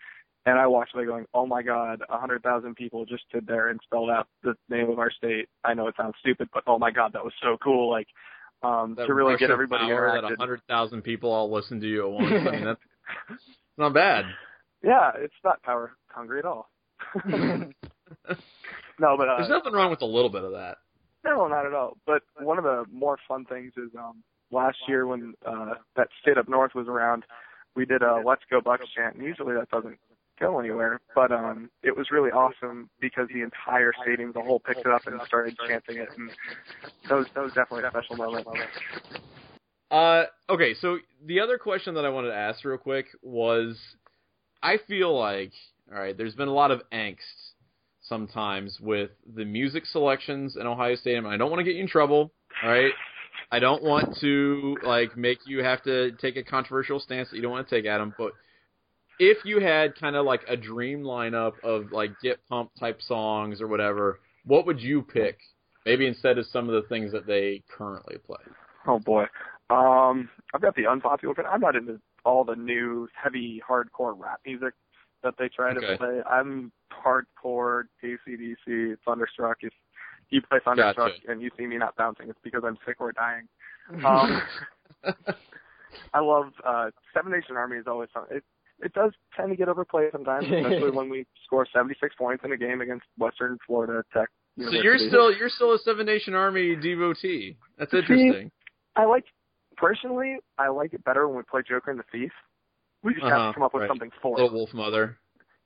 And I watched it going, oh, my God, 100,000 people just stood there and spelled out the name of our state. I know it sounds stupid, but, oh, my God, that was so cool, like, to really get everybody interacted. That 100,000 people all listen to you at once. I mean, that's not bad. Yeah, it's not power hungry at all. No, but there's nothing wrong with a little bit of that. No, not at all. But one of the more fun things is last year when that State Up North was around, we did a Let's Go Bucks chant, and usually that doesn't go anywhere. But it was really awesome because the entire stadium, the whole picked it up and started chanting it. And that was definitely a special moment. Okay, so the other question that I wanted to ask real quick was, I feel like, all right, there's been a lot of angst sometimes with the music selections in Ohio Stadium. I don't want to get you in trouble, all right? I don't want to, like, make you have to take a controversial stance that you don't want to take, Adam, but if you had kind of, like, a dream lineup of, like, get pumped type songs or whatever, what would you pick? Maybe instead of some of the things that they currently play. Oh, boy. I've got the unpopular opinion. I'm not into all the new heavy hardcore rap music that they try to play. I'm hardcore, AC/DC, Thunderstruck. If you play Thunderstruck and you see me not bouncing, it's because I'm sick or dying. I love Seven Nation Army is always something. It does tend to get overplayed sometimes, especially when we score 76 points in a game against Western Florida Tech University. So you're still a Seven Nation Army devotee. That's interesting. See, personally, I like it better when we play Joker and the Thief. We just have to come up with something for it. Little Wolf Mother.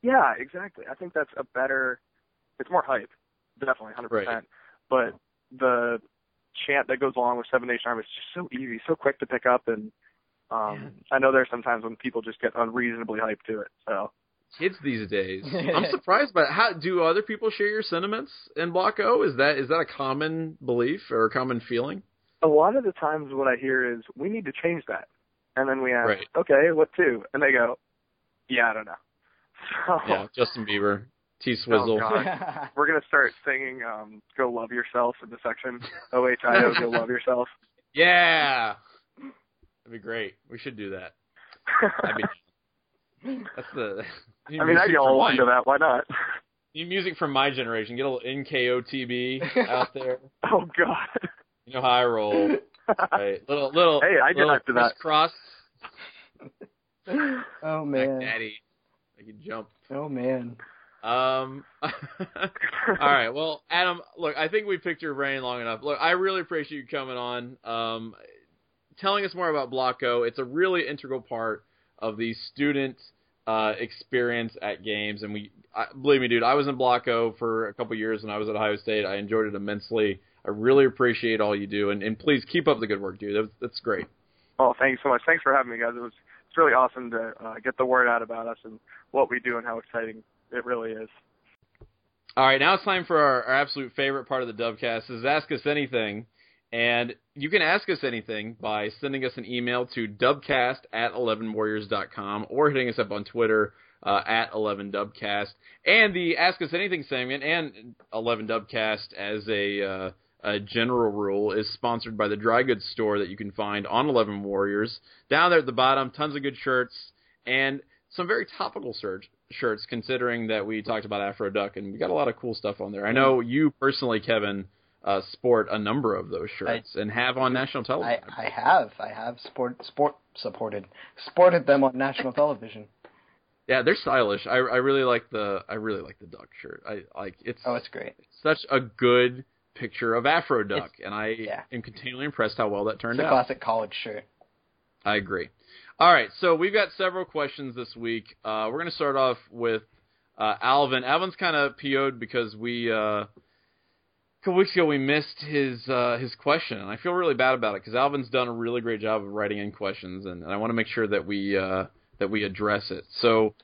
Yeah, exactly. I think that's a better – it's more hype, definitely, 100%. Right. But the chant that goes along with Seven Nation Army is just so easy, so quick to pick up. And I know there's sometimes when people just get unreasonably hyped to it. So kids these days. I'm surprised by it. How do other people share your sentiments in Block O? Is that a common belief or a common feeling? A lot of the times what I hear is, we need to change that. And then we ask, okay, what to? And they go, yeah, I don't know. So, yeah, Justin Bieber, T-Swizzle. Oh, we're going to start singing Go Love Yourself in the section. OHIO, Go Love Yourself. Yeah. That'd be great. We should do that. I'd yell along to that. Why not? New music from my generation. Get a little NKOTB out there. Oh, God. You know how I roll. Right. Little. Hey, I did after that. Cross. Oh man. Back daddy, I can jump. Oh man. All right. Well, Adam, look, I think we picked your brain long enough. Look, I really appreciate you coming on, telling us more about Block O. It's a really integral part of the student experience at games, and believe me, dude, I was in Block O for a couple years when I was at Ohio State. I enjoyed it immensely. I really appreciate all you do, and please keep up the good work, dude. That's great. Oh, thanks so much. Thanks for having me, guys. It's really awesome to get the word out about us and what we do and how exciting it really is. All right, now it's time for our absolute favorite part of the Dubcast is Ask Us Anything. And you can ask us anything by sending us an email to dubcast@11warriors.com or hitting us up on Twitter at 11 Dubcast. And the Ask Us Anything segment and 11 Dubcast as a general rule is sponsored by the dry goods store that you can find on 11 Warriors. Down there at the bottom, tons of good shirts and some very topical shirts, considering that we talked about Afro Duck, and we got a lot of cool stuff on there. I know you personally, Kevin, sport a number of those shirts and have on national television. I have sported them on national television. Yeah, they're stylish. I really like the duck shirt. It's great. It's such a good picture of Afro Duck, and I am continually impressed how well that turned out. It's a classic college shirt. I agree. All right, so we've got several questions this week. We're going to start off with Alvin. Alvin's kind of PO'd because we a couple weeks ago we missed his question, and I feel really bad about it because Alvin's done a really great job of writing in questions, and I want to make sure that we address it. So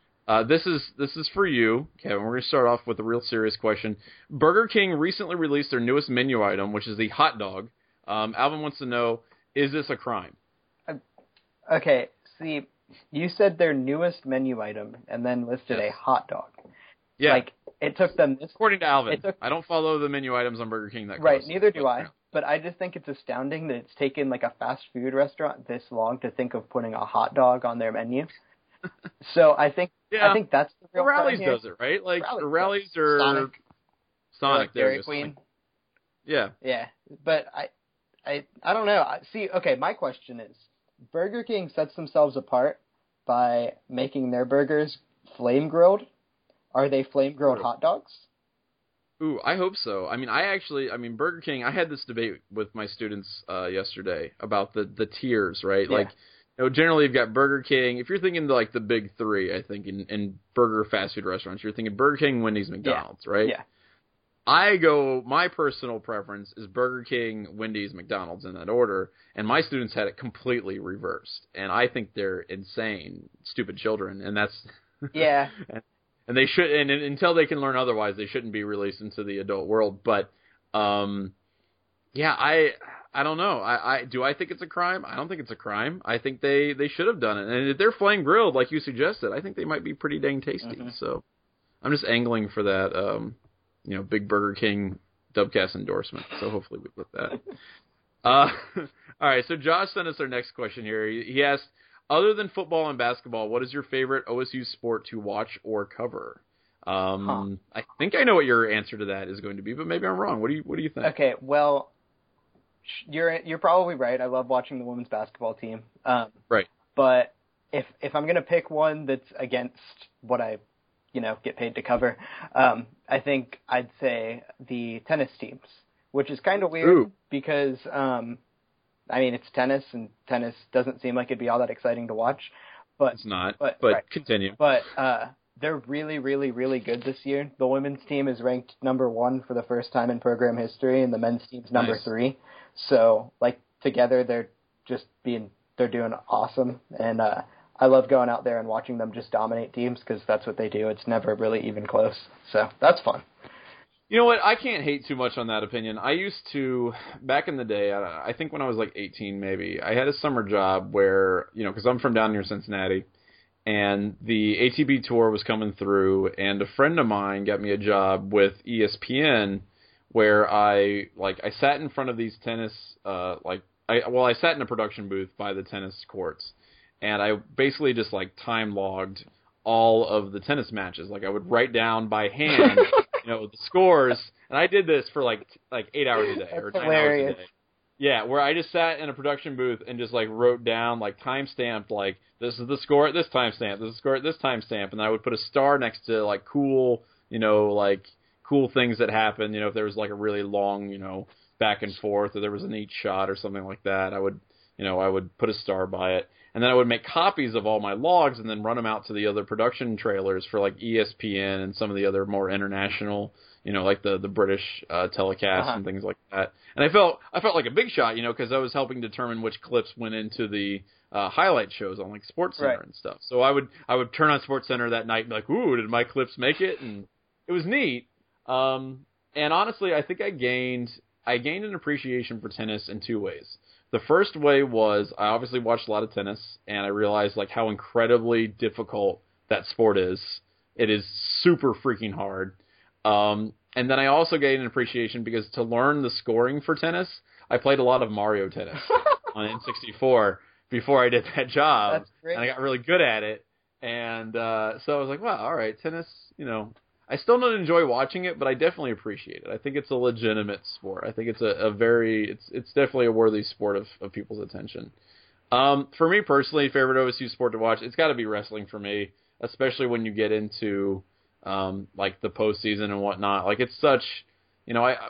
this is for you, Kevin. We're going to start off with a real serious question. Burger King recently released their newest menu item, which is the hot dog. Alvin wants to know, is this a crime? Okay, see, you said their newest menu item and then listed a hot dog. Yeah. Like, it took them this... According to Alvin, I don't follow the menu items on Burger King that close. Right, neither do I. But I just think it's astounding that it's taken, like, a fast food restaurant this long to think of putting a hot dog on their menu. So I think that's the real Rally's here. Does it, right? Like Rally's or Sonic Dairy Queen. Yeah. But I don't know. See, okay, my question is, Burger King sets themselves apart by making their burgers flame grilled. Are they flame grilled hot dogs? Ooh, I hope so. I mean, Burger King, I had this debate with my students yesterday about the tiers, right? Yeah. Like, You know, generally you've got Burger King. If you're thinking like the big three, I think in burger fast food restaurants, you're thinking Burger King, Wendy's, McDonald's, right? Yeah. My personal preference is Burger King, Wendy's, McDonald's in that order, and my students had it completely reversed. And I think they're insane, stupid children, and that's yeah. and they should, and until they can learn otherwise, they shouldn't be released into the adult world. But yeah, I don't know. I think it's a crime? I don't think it's a crime. I think they should have done it. And if they're flame grilled like you suggested, I think they might be pretty dang tasty. Mm-hmm. So I'm just angling for that big Burger King Dubcast endorsement. So hopefully we get that. All right, so Josh sent us our next question here. He asked, other than football and basketball, what is your favorite OSU sport to watch or cover? I think I know what your answer to that is going to be, but maybe I'm wrong. What do you think? Okay, well, you're probably right. I love watching the women's basketball team. Right. But if I'm going to pick one that's against what I get paid to cover, I think I'd say the tennis teams, which is kind of weird. Ooh. Because, it's tennis, and tennis doesn't seem like it'd be all that exciting to watch. But it's not, but right. Continue. But they're really, really, really good this year. The women's team is ranked number 1 for the first time in program history, and the men's team's number 3. So, together they're doing awesome, and I love going out there and watching them just dominate teams because that's what they do. It's never really even close. So that's fun. You know what? I can't hate too much on that opinion. I used to, back in the day, I think when I was 18 maybe, I had a summer job where, because I'm from down near Cincinnati, and the ATB tour was coming through, and a friend of mine got me a job with ESPN where I sat in front of these tennis, I sat in a production booth by the tennis courts. And I basically just, time logged all of the tennis matches. I would write down by hand, the scores. And I did this for, 8 hours a day. That's or 9 hilarious. Hours a day. Yeah, where I just sat in a production booth and just, wrote down, time-stamped, this is the score at this timestamp, this is the score at this timestamp. And I would put a star next to, cool, cool things that happened. If there was, a really long, back and forth, or there was a neat shot or something like that, I would put a star by it. And then I would make copies of all my logs and then run them out to the other production trailers for ESPN and some of the other more international, the British telecasts and things like that. And I felt like a big shot, because I was helping determine which clips went into the highlight shows on SportsCenter and stuff. So I would turn on SportsCenter that night and be ooh, did my clips make it? And it was neat. And honestly, I think I gained an appreciation for tennis in two ways. The first way was I obviously watched a lot of tennis, and I realized how incredibly difficult that sport is. It is super freaking hard. And then I also gained an appreciation because to learn the scoring for tennis, I played a lot of Mario Tennis on N64 before I did that job. That's great. And I got really good at it. And so I was wow, all right, tennis, I still don't enjoy watching it, but I definitely appreciate it. I think it's a legitimate sport. I think it's it's definitely a worthy sport of people's attention. For me personally, favorite OSU sport to watch, it's got to be wrestling for me, especially when you get into the postseason and whatnot. It's such,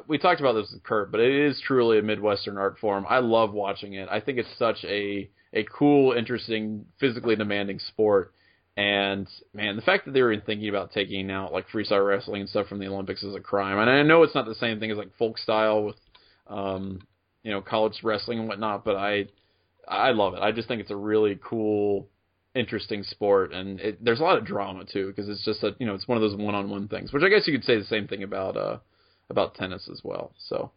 we talked about this with Kurt, but it is truly a Midwestern art form. I love watching it. I think it's such a cool, interesting, physically demanding sport. And, man, the fact that they were thinking about taking out, freestyle wrestling and stuff from the Olympics is a crime. And I know it's not the same thing as, folk style with, college wrestling and whatnot, but I love it. I just think it's a really cool, interesting sport. And there's a lot of drama, too, because it's just that, it's one of those one-on-one things, which I guess you could say the same thing about tennis as well. So,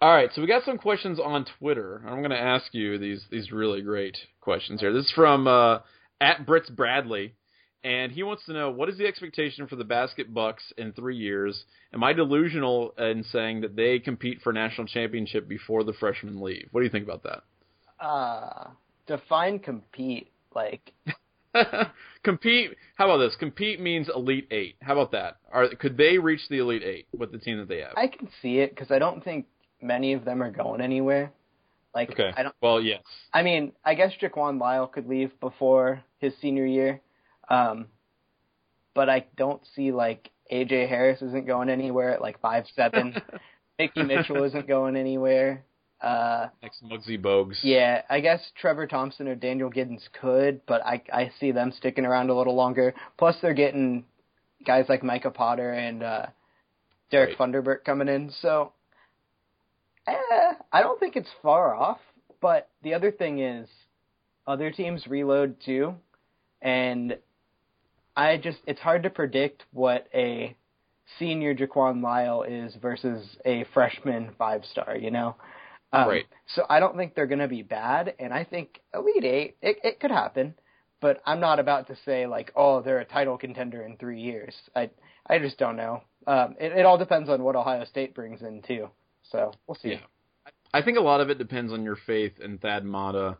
all right, so we got some questions on Twitter. I'm going to ask you these really great questions here. This is from... at Brits Bradley, and he wants to know, what is the expectation for the Basket Bucks in 3 years? Am I delusional in saying that they compete for national championship before the freshmen leave? What do you think about that? Define compete, compete, how about this? Compete means Elite Eight. How about that? Could they reach the Elite Eight with the team that they have? I can see it, because I don't think many of them are going anywhere. Okay. Well, yes. I mean, I guess Jaquan Lyle could leave before his senior year, but I don't see AJ Harris isn't going anywhere at 5'7". Mickey Mitchell isn't going anywhere. Next Muggsy Bogues. Yeah, I guess Trevor Thompson or Daniel Giddens could, but I see them sticking around a little longer. Plus, they're getting guys like Micah Potter and Derek Funderburk coming in. So I don't think it's far off. But the other thing is other teams reload too. And it's hard to predict what a senior Jaquan Lyle is versus a freshman five-star, you know? Right. So I don't think they're going to be bad, and I think Elite Eight, it could happen, but I'm not about to say, like, oh, they're a title contender in 3 years. I just don't know. It all depends on what Ohio State brings in, too. So we'll see. Yeah. I think a lot of it depends on your faith in Thad Matta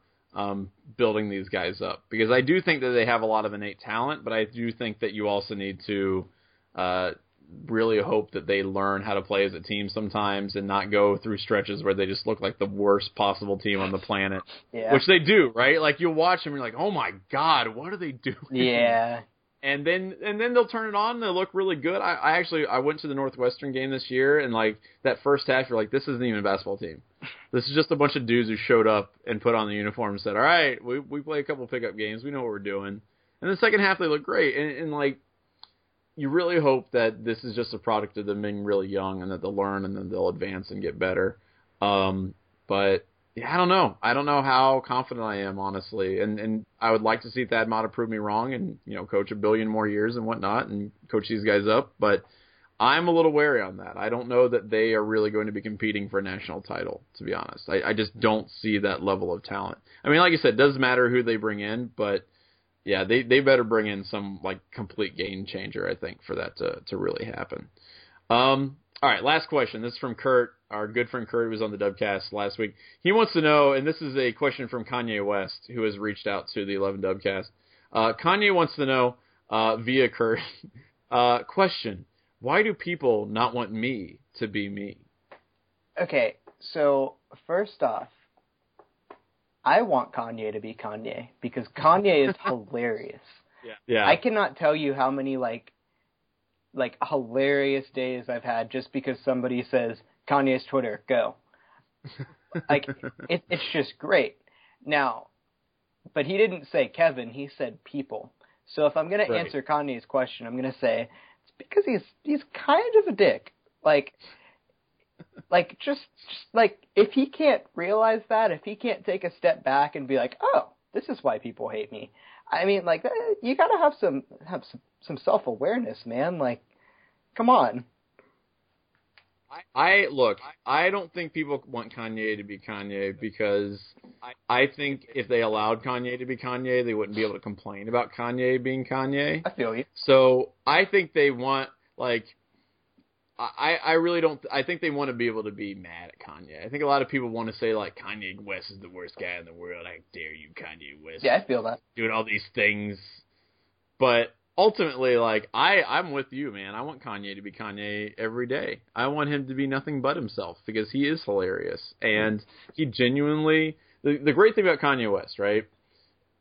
building these guys up, because I do think that they have a lot of innate talent, but I do think that you also need to really hope that they learn how to play as a team sometimes and not go through stretches where they just look like the worst possible team on the planet, which they do, right? Like, you'll watch them and you're like, oh my God, what are they doing? Yeah. And then they'll turn it on and they'll look really good. I went to the Northwestern game this year, and like that first half, you're like, this isn't even a basketball team. This is just a bunch of dudes who showed up and put on the uniform and said, all right, we play a couple pickup games. We know what we're doing. And the second half, they look great. And like, you really hope that this is just a product of them being really young and that they'll learn and then they'll advance and get better. But yeah, I don't know. I don't know how confident I am, honestly. And I would like to see Thad Matta prove me wrong and, you know, coach a billion more years and whatnot and coach these guys up. But I'm a little wary on that. I don't know that they are really going to be competing for a national title, to be honest. I just don't see that level of talent. I mean, like you said, it doesn't matter who they bring in, but yeah, they better bring in some like complete game changer, I think, for that to really happen. All right, last question. This is from Kurt, our good friend Kurt, who was on the Dubcast last week. He wants to know, and this is a question from Kanye West, who has reached out to the 11 Dubcast. Kanye wants to know via Kurt, question. Why do people not want me to be me? Okay, so first off, I want Kanye to be Kanye because Kanye is hilarious. Yeah. I cannot tell you how many like hilarious days I've had just because somebody says Kanye's Twitter, go. Like it's just great. Now, but he didn't say Kevin, he said people. So if I'm gonna answer Kanye's question, I'm gonna say because he's kind of a dick. Like just like if he can't realize that, if he can't take a step back and be like, oh, this is why people hate me. I mean, like you gotta have some self awareness, man. Like, come on. I don't think people want Kanye to be Kanye because I think if they allowed Kanye to be Kanye, they wouldn't be able to complain about Kanye being Kanye. I feel you. So I think they want, like, I really don't – I think they want to be able to be mad at Kanye. I think a lot of people want to say, like, Kanye West is the worst guy in the world. I dare you, Kanye West. Yeah, I feel that. Doing all these things. But – ultimately, like, I'm with you, man. I want Kanye to be Kanye every day. I want him to be nothing but himself because he is hilarious. And he genuinely – the great thing about Kanye West, right,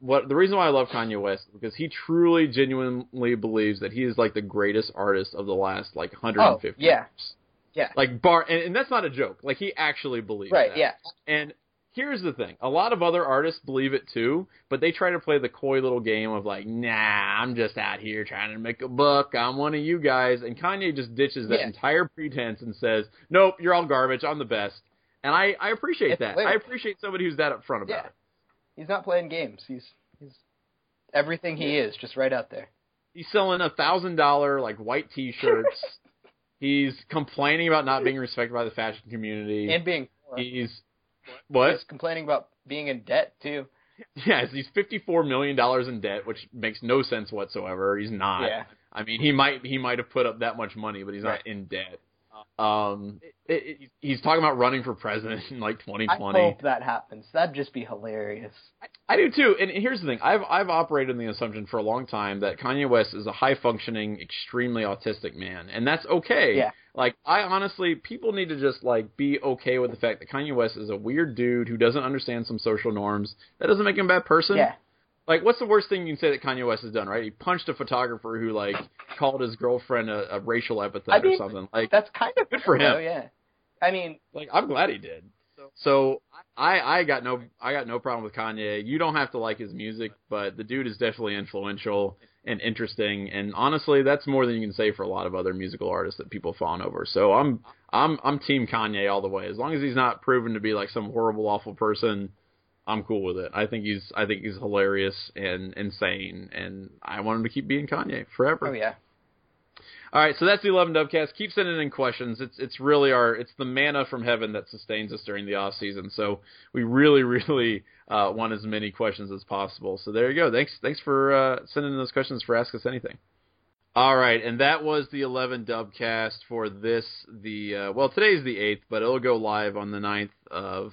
the reason why I love Kanye West is because he truly, genuinely believes that he is, like, the greatest artist of the last, like, 150 years. Yeah. Like, and that's not a joke. Like, he actually believes that. Right, yeah. And – here's the thing. A lot of other artists believe it too, but they try to play the coy little game of like, nah, I'm just out here trying to make a buck. I'm one of you guys. And Kanye just ditches that entire pretense and says, nope, you're all garbage. I'm the best. And I appreciate that. Hilarious. I appreciate somebody who's that upfront about it. He's not playing games. He's everything he is, just right out there. He's selling $1,000 like white T-shirts. He's complaining about not being respected by the fashion community. And being poor. He's complaining about being in debt, too. Yes, he's $54 million in debt, which makes no sense whatsoever. He's not. Yeah. I mean, he might have put up that much money, but he's not in debt. He's talking about running for president in, like, 2020. I hope that happens. That'd just be hilarious. I do, too. And here's the thing. I've operated on the assumption for a long time that Kanye West is a high-functioning, extremely autistic man, and that's okay. Yeah. Like, I honestly, people need to just, like, be okay with the fact that Kanye West is a weird dude who doesn't understand some social norms. That doesn't make him a bad person. Yeah. Like, what's the worst thing you can say that Kanye West has done, right? He punched a photographer who, like, called his girlfriend a racial epithet or something. Like, that's kind of good for him. Yeah. I mean, like, I'm glad he did. So, So I got no problem with Kanye. You don't have to like his music, but the dude is definitely influential and interesting. And honestly, that's more than you can say for a lot of other musical artists that people fawn over. So I'm team Kanye all the way. As long as he's not proven to be like some horrible, awful person, I'm cool with it. I think he's hilarious and insane, and I want him to keep being Kanye forever. Oh yeah. All right, so that's the 11 Dubcast. Keep sending in questions. It's really it's the manna from heaven that sustains us during the off season. So we really want as many questions as possible. So there you go. Thanks for sending in those questions for Ask Us Anything. All right, and that was the 11 Dubcast for today's the 8th, but it'll go live on the 9th of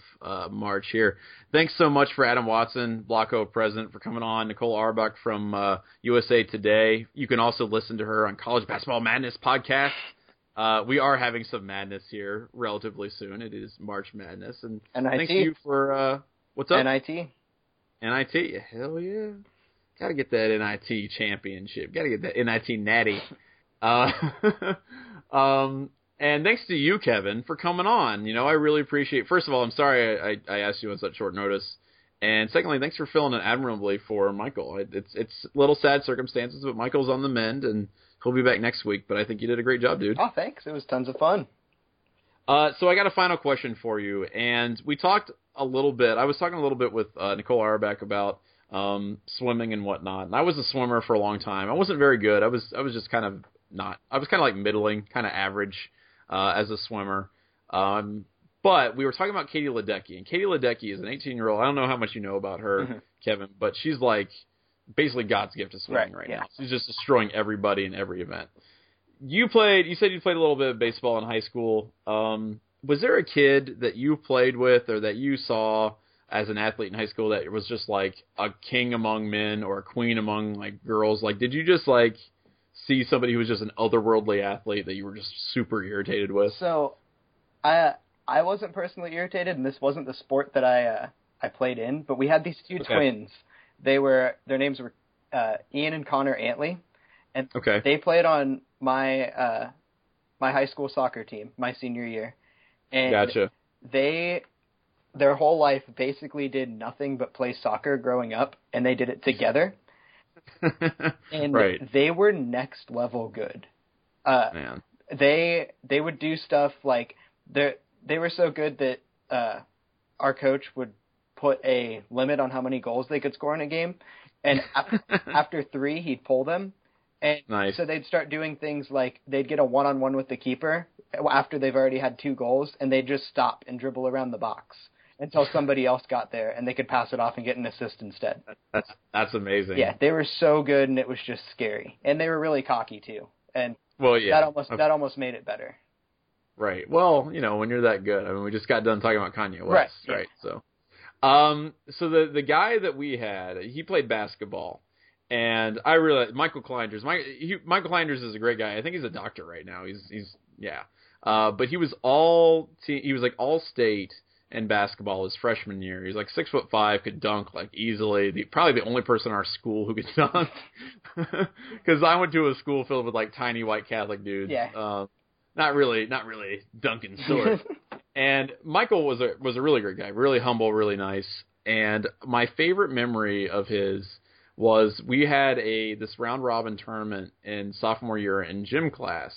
March here. Thanks so much for Adam Watson, Block O president, for coming on, Nicole Auerbach from USA Today. You can also listen to her on College Basketball Madness podcast. We are having some madness here relatively soon. It is March Madness. And NIT. Thank you for what's up? NIT. NIT, hell yeah. Got to get that NIT championship. Got to get that NIT natty. And thanks to you, Kevin, for coming on. You know, I really appreciate – first of all, I'm sorry I asked you on such short notice. And secondly, thanks for filling in admirably for Michael. It's little sad circumstances, but Michael's on the mend, and he'll be back next week. But I think you did a great job, dude. Oh, thanks. It was tons of fun. So I got a final question for you. And we talked a little bit – I was talking a little bit with Nicole Auerbach about – swimming and whatnot. And I was a swimmer for a long time. I wasn't very good. I was just kind of not. I was kind of like middling, kind of average as a swimmer. But we were talking about Katie Ledecky, and Katie Ledecky is an 18-year-old. I don't know how much you know about her, mm-hmm. Kevin, but she's like basically God's gift to swimming right now. She's just destroying everybody in every event. You said you played a little bit of baseball in high school. Was there a kid that you played with or that you saw as an athlete in high school that was just like a king among men or a queen among like girls? Like, did you just like see somebody who was just an otherworldly athlete that you were just super irritated with? So I wasn't personally irritated, and this wasn't the sport that I played in, but we had these two twins. Their names were Ian and Connor Antley, and they played on my high school soccer team my senior year. And their whole life basically did nothing but play soccer growing up, and they did it together. And they were next level good. Man. They would do stuff like they were so good that our coach would put a limit on how many goals they could score in a game, and after three he'd pull them. And so they'd start doing things like they'd get a one-on-one with the keeper after they've already had two goals, and they'd just stop and dribble around the box until somebody else got there and they could pass it off and get an assist instead. That's amazing. Yeah, they were so good, and it was just scary. And they were really cocky too. And that almost made it better. Right. Well, you know, when you're that good. I mean, we just got done talking about Kanye West, right? Yeah. So the guy that we had, he played basketball. And I realized Michael Kleinders. Michael Kleinders is a great guy. I think he's a doctor right now. He's but he was like all state in basketball his freshman year. He's like 6'5", could dunk like easily. Probably the only person in our school who could dunk, because I went to a school filled with like tiny white Catholic dudes. Yeah. Not really dunking sort. And Michael was a really great guy, really humble, really nice. And my favorite memory of his was we had this round-robin tournament in sophomore year in gym class,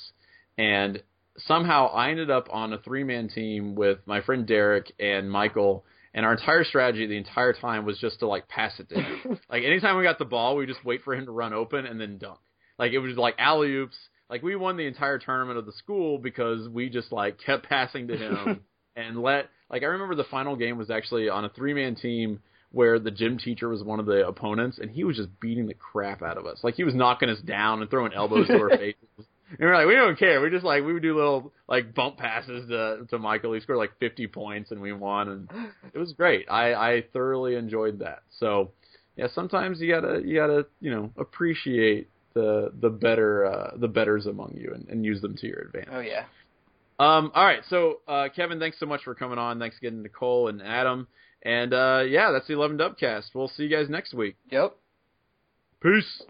and somehow I ended up on a three-man team with my friend Derek and Michael, and our entire strategy the entire time was just to, like, pass it to him. Like, anytime we got the ball, we just wait for him to run open and then dunk. Like, it was like alley-oops. Like, we won the entire tournament of the school because we just, like, kept passing to him and I remember the final game was actually on a three-man team where the gym teacher was one of the opponents, and he was just beating the crap out of us. Like, he was knocking us down and throwing elbows to our faces. And we're like, we don't care. We just, like, we would do little, like, bump passes to Michael. He scored, like, 50 points, and we won, and it was great. I thoroughly enjoyed that. So, yeah, sometimes you gotta you know, appreciate the betters among you and use them to your advantage. Oh, yeah. All right, so, Kevin, thanks so much for coming on. Thanks again to Nicole and Adam. And, yeah, that's the 11 Dubcast. We'll see you guys next week. Yep. Peace.